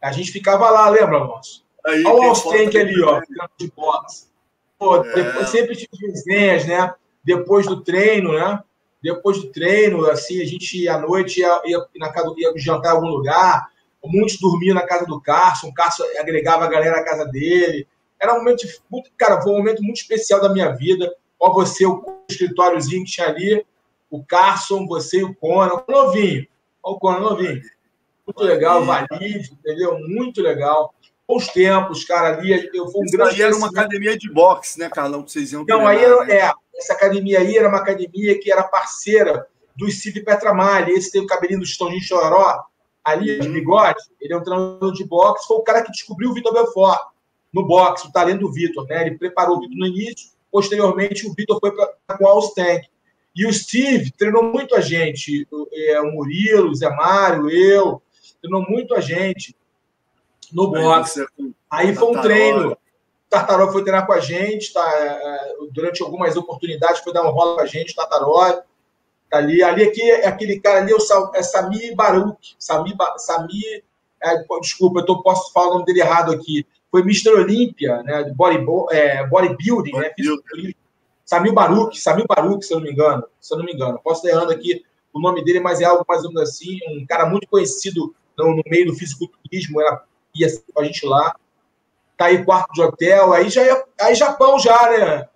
a gente ficava lá, lembra, Alonso? Olha o Allstank ali, ó, de boxe. Pô, é. depois, sempre tive resenhas, né? Depois do treino, né? Depois do treino, assim, a gente à noite ia, ia, na casa, ia jantar em algum lugar. Muitos dormiam na casa do Carson. O Carson agregava a galera à casa dele. Era um momento muito, cara, foi um momento muito especial da minha vida. Ó, você, o escritóriozinho que tinha ali. O Carson, você e o Conan, o novinho. Olha o Conan, novinho. Muito legal, Valide, entendeu? Muito legal. Bons tempos, cara, ali. Eu fui um grande. Aí era uma academia de boxe, né, Carlão? Que vocês iam Não, treinar, aí era, né? é, essa academia aí era uma academia que era parceira do Cid Petramalha. Esse tem o cabelinho do Estãozinho Chororó, ali, hum. de bigode. Ele é um treinador de boxe. Foi o cara que descobriu o Vitor Belfort no boxe, o talento do Vitor, né? Ele preparou o Vitor no início. Posteriormente, o Vitor foi para o Allstank. E o Steve treinou muito a gente, o Murilo, o Zé Mário, eu, treinou muito a gente no boxe. Aí foi um treino, o Tartaró foi treinar com a gente, tá, durante algumas oportunidades foi dar um rola com a gente, o Tartaró, tá ali, ali aqui, aquele cara ali, é Sami Baruch, Sami, Sami é, desculpa, eu tô, posso falar o nome dele errado aqui, foi mister Olímpia, né, body, é, bodybuilding, né, fisiculturismo. Samir Baruch, Samir Baruch, se eu não me engano, se eu não me engano. Posso estar errando aqui o nome dele, mas é algo mais ou menos assim, um cara muito conhecido no, no meio do fisiculturismo, era, ia com a gente lá, tá aí quarto de hotel, aí já é aí Japão já, né?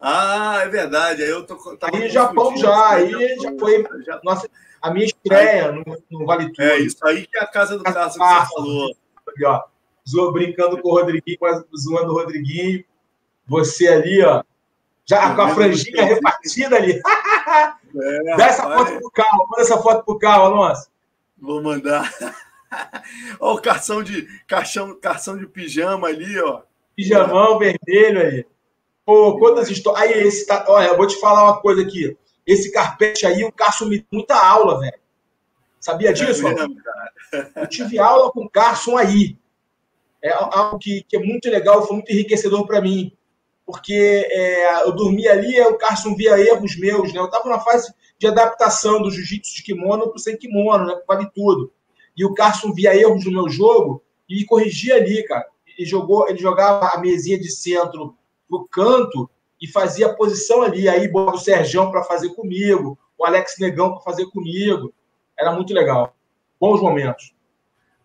Ah, é verdade. Aí eu tô, tava aí Japão já, aí já foi já... Nossa, a minha estreia aí, no, no Vale Tudo. É isso aí que é a casa do Cássio que Parça, você falou. Ali, ó, zoou, brincando com o Rodriguinho, zoando o Rodriguinho. Você ali, ó, já com a franjinha repartida ali. É, dá essa rapaz. foto pro Carl, manda essa foto pro Carl, Alonso. Vou mandar. Olha o carção de, carção, carção de pijama ali, ó. Pijamão vermelho aí. Pô, quantas histórias. Aí, esse tá... Olha, eu vou te falar uma coisa aqui. Esse carpete aí, o Carson me deu muita aula, velho. Sabia disso? É mesmo, cara. Eu tive aula com o Carson aí. É algo que, que é muito legal, foi muito enriquecedor para mim. Porque é, eu dormia ali, o Carson via erros meus, né? Eu estava na fase de adaptação do jiu-jitsu de kimono para o sem kimono, né? Vale tudo. E o Carson via erros no meu jogo e corrigia ali, cara. Ele, jogou, ele jogava a mesinha de centro pro canto e fazia a posição ali. Aí botava o Sergião para fazer comigo, o Alex Negão para fazer comigo. Era muito legal. Bons momentos.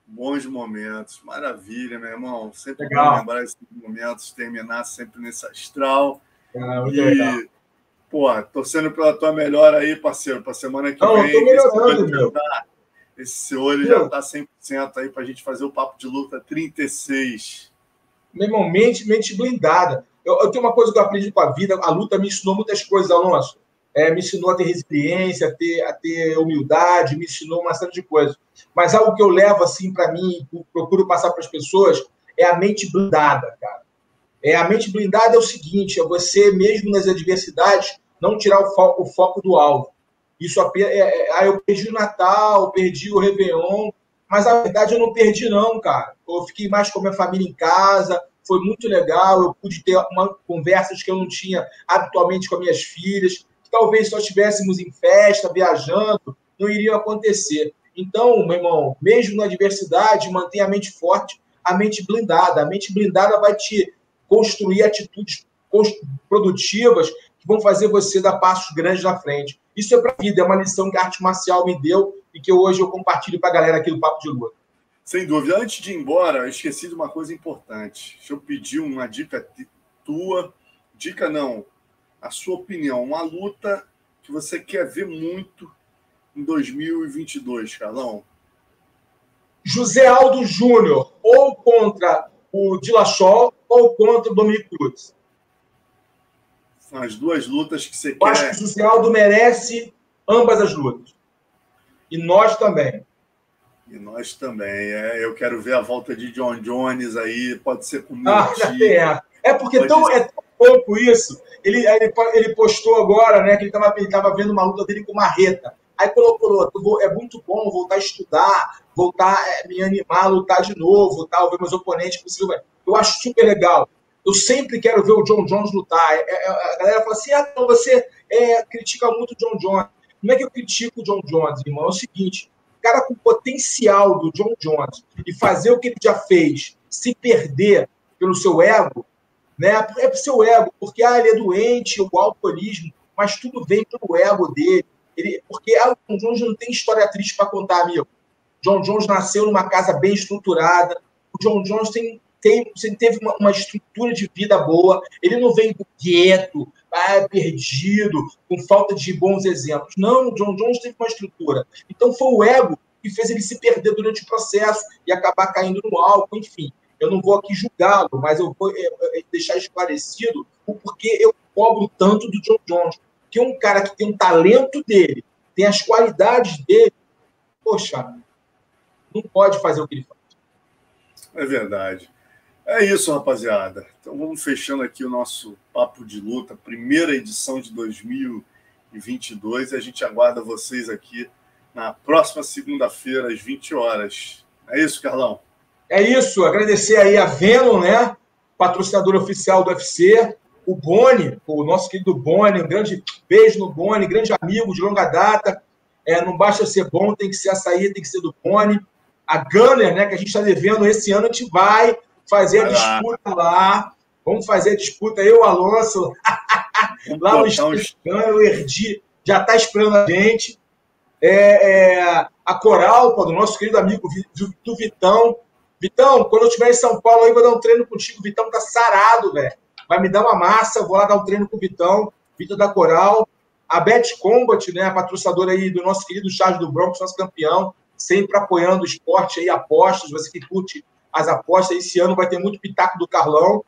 Bons momentos, maravilha, meu irmão. Sempre legal. Bom lembrar esses momentos, terminar sempre nesse astral. Ah, muito e, legal. Pô, torcendo pela tua melhora aí, parceiro, para semana que Não, vem. Eu tô esse, olho tá, esse seu olho meu. já tá cem por cento aí para a gente fazer o Papo de Luta trinta e seis. Meu irmão, mente, mente blindada. Eu, eu tenho uma coisa que eu aprendi com a vida: a luta me ensinou muitas coisas, Alonso. É, me ensinou a ter resiliência, a ter, a ter humildade, me ensinou uma série de coisas. Mas algo que eu levo assim para mim, procuro passar para as pessoas, é a mente blindada, cara. É, a mente blindada é o seguinte, é você mesmo nas adversidades não tirar o foco, o foco do alvo. Isso apenas, é, é, ah, eu perdi o Natal, eu perdi o Réveillon, mas a verdade eu não perdi não, cara. Eu fiquei mais com a minha família em casa, foi muito legal, eu pude ter uma, conversas que eu não tinha habitualmente com as minhas filhas, talvez só estivéssemos em festa, viajando, não iria acontecer. Então, meu irmão, mesmo na adversidade, mantenha a mente forte, a mente blindada. A mente blindada vai te construir atitudes produtivas que vão fazer você dar passos grandes na frente. Isso é para a vida, é uma lição que a arte marcial me deu e que hoje eu compartilho para a galera aqui do Papo de Luta. Sem dúvida. Antes de ir embora, eu esqueci de uma coisa importante. Deixa eu pedir uma dica tua. Dica não. A sua opinião, uma luta que você quer ver muito em dois mil e vinte e dois, Carlão? José Aldo Júnior, ou contra o Dillashaw, ou contra o Dominick Cruz. São as duas lutas que você Eu quer. Acho que o José Aldo merece ambas as lutas. E nós também. E nós também. É, eu quero ver a volta de John Jones aí, pode ser com o ah, é. é porque tão, ser... é tão pouco isso. Ele, ele, ele postou agora, né, que ele estava ele tava vendo uma luta dele com Marreta. Aí colocou, vou, é muito bom voltar a estudar, voltar a me animar, a lutar de novo, tal, ver meus oponentes possível. Eu acho super legal. Eu sempre quero ver o John Jones lutar. É, é, a galera fala assim, ah, então você é, critica muito o John Jones. Não é que eu critico o John Jones, irmão, é o seguinte, o cara com o potencial do John Jones e fazer o que ele já fez, se perder pelo seu ego, né? É para o seu ego, porque ah, ele é doente, o alcoolismo, mas tudo vem pelo ego dele. Ele, porque ah, o John Jones não tem história triste para contar, amigo. John Jones nasceu numa casa bem estruturada, o John Jones tem, tem, teve uma, uma estrutura de vida boa, ele não vem do gueto, ah, perdido, com falta de bons exemplos. Não, o John Jones teve uma estrutura. Então foi o ego que fez ele se perder durante o processo e acabar caindo no álcool, enfim. Eu não vou aqui julgá-lo, mas eu vou deixar esclarecido o porquê eu cobro tanto do John Jones. Porque um cara que tem um talento dele, tem as qualidades dele, poxa, não pode fazer o que ele faz. É verdade. É isso, rapaziada. Então vamos fechando aqui o nosso Papo de Luta, primeira edição de dois mil e vinte e dois. E a gente aguarda vocês aqui na próxima segunda-feira, às vinte horas. É isso, Carlão? É isso, agradecer aí a Venom, né? Patrocinadora oficial do U F C, o Boni, o nosso querido Boni, um grande beijo no Boni, grande amigo de longa data. É, não basta ser bom, tem que ser açaí, tem que ser do Boni. A Gunner, né? Que a gente está devendo esse ano, a gente vai fazer a disputa lá. Vamos fazer a disputa, eu, Alonso, lá no Instagram, o Erdi já está esperando a gente. É, é, a Coralpa, do nosso querido amigo do Vitão. Vitão, quando eu estiver em São Paulo, aí vou dar um treino contigo. Vitão tá sarado, velho. vai me dar uma massa, eu vou lá dar um treino com o Vitão, Vitor da Coral, a Bet Combat, né, a patrocinadora aí do nosso querido Charles do Bronx, nosso campeão, sempre apoiando o esporte aí, apostas, você que curte as apostas, esse ano vai ter muito pitaco do Carlão.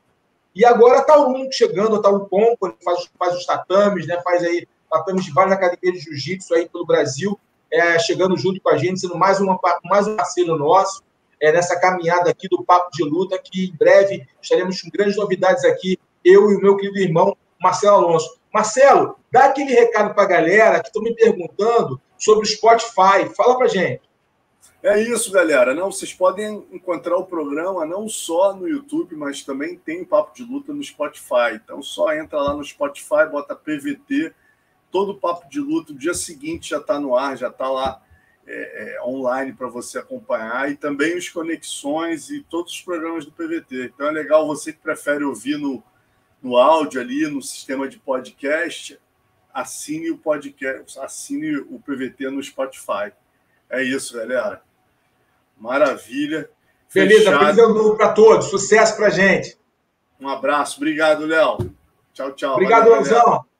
E agora tá o Taulum chegando, tá o Pompa, faz, faz os tatames, né, faz aí tatames de várias academias de jiu-jitsu aí pelo Brasil, é, chegando junto com a gente, sendo mais, uma, mais um parceiro nosso, é, nessa caminhada aqui do Papo de Luta, que em breve estaremos com grandes novidades aqui, eu e o meu querido irmão Marcelo Alonso. Marcelo, dá aquele recado para a galera que estão me perguntando sobre o Spotify. Fala para gente. É isso, galera. Não, vocês podem encontrar o programa não só no YouTube, mas também tem o Papo de Luta no Spotify. Então, só entra lá no Spotify, bota P V T, todo o Papo de Luta. O dia seguinte já está no ar, já está lá é, é, online para você acompanhar. E também os Conexões e todos os programas do P V T. Então, é legal você que prefere ouvir no no áudio ali, no sistema de podcast, assine o podcast, assine o P V T no Spotify. É isso, galera. Maravilha. Beleza, feliz ano novo para todos. Sucesso para gente. Um abraço. Obrigado, Léo. Tchau, tchau. Obrigado, Léozão.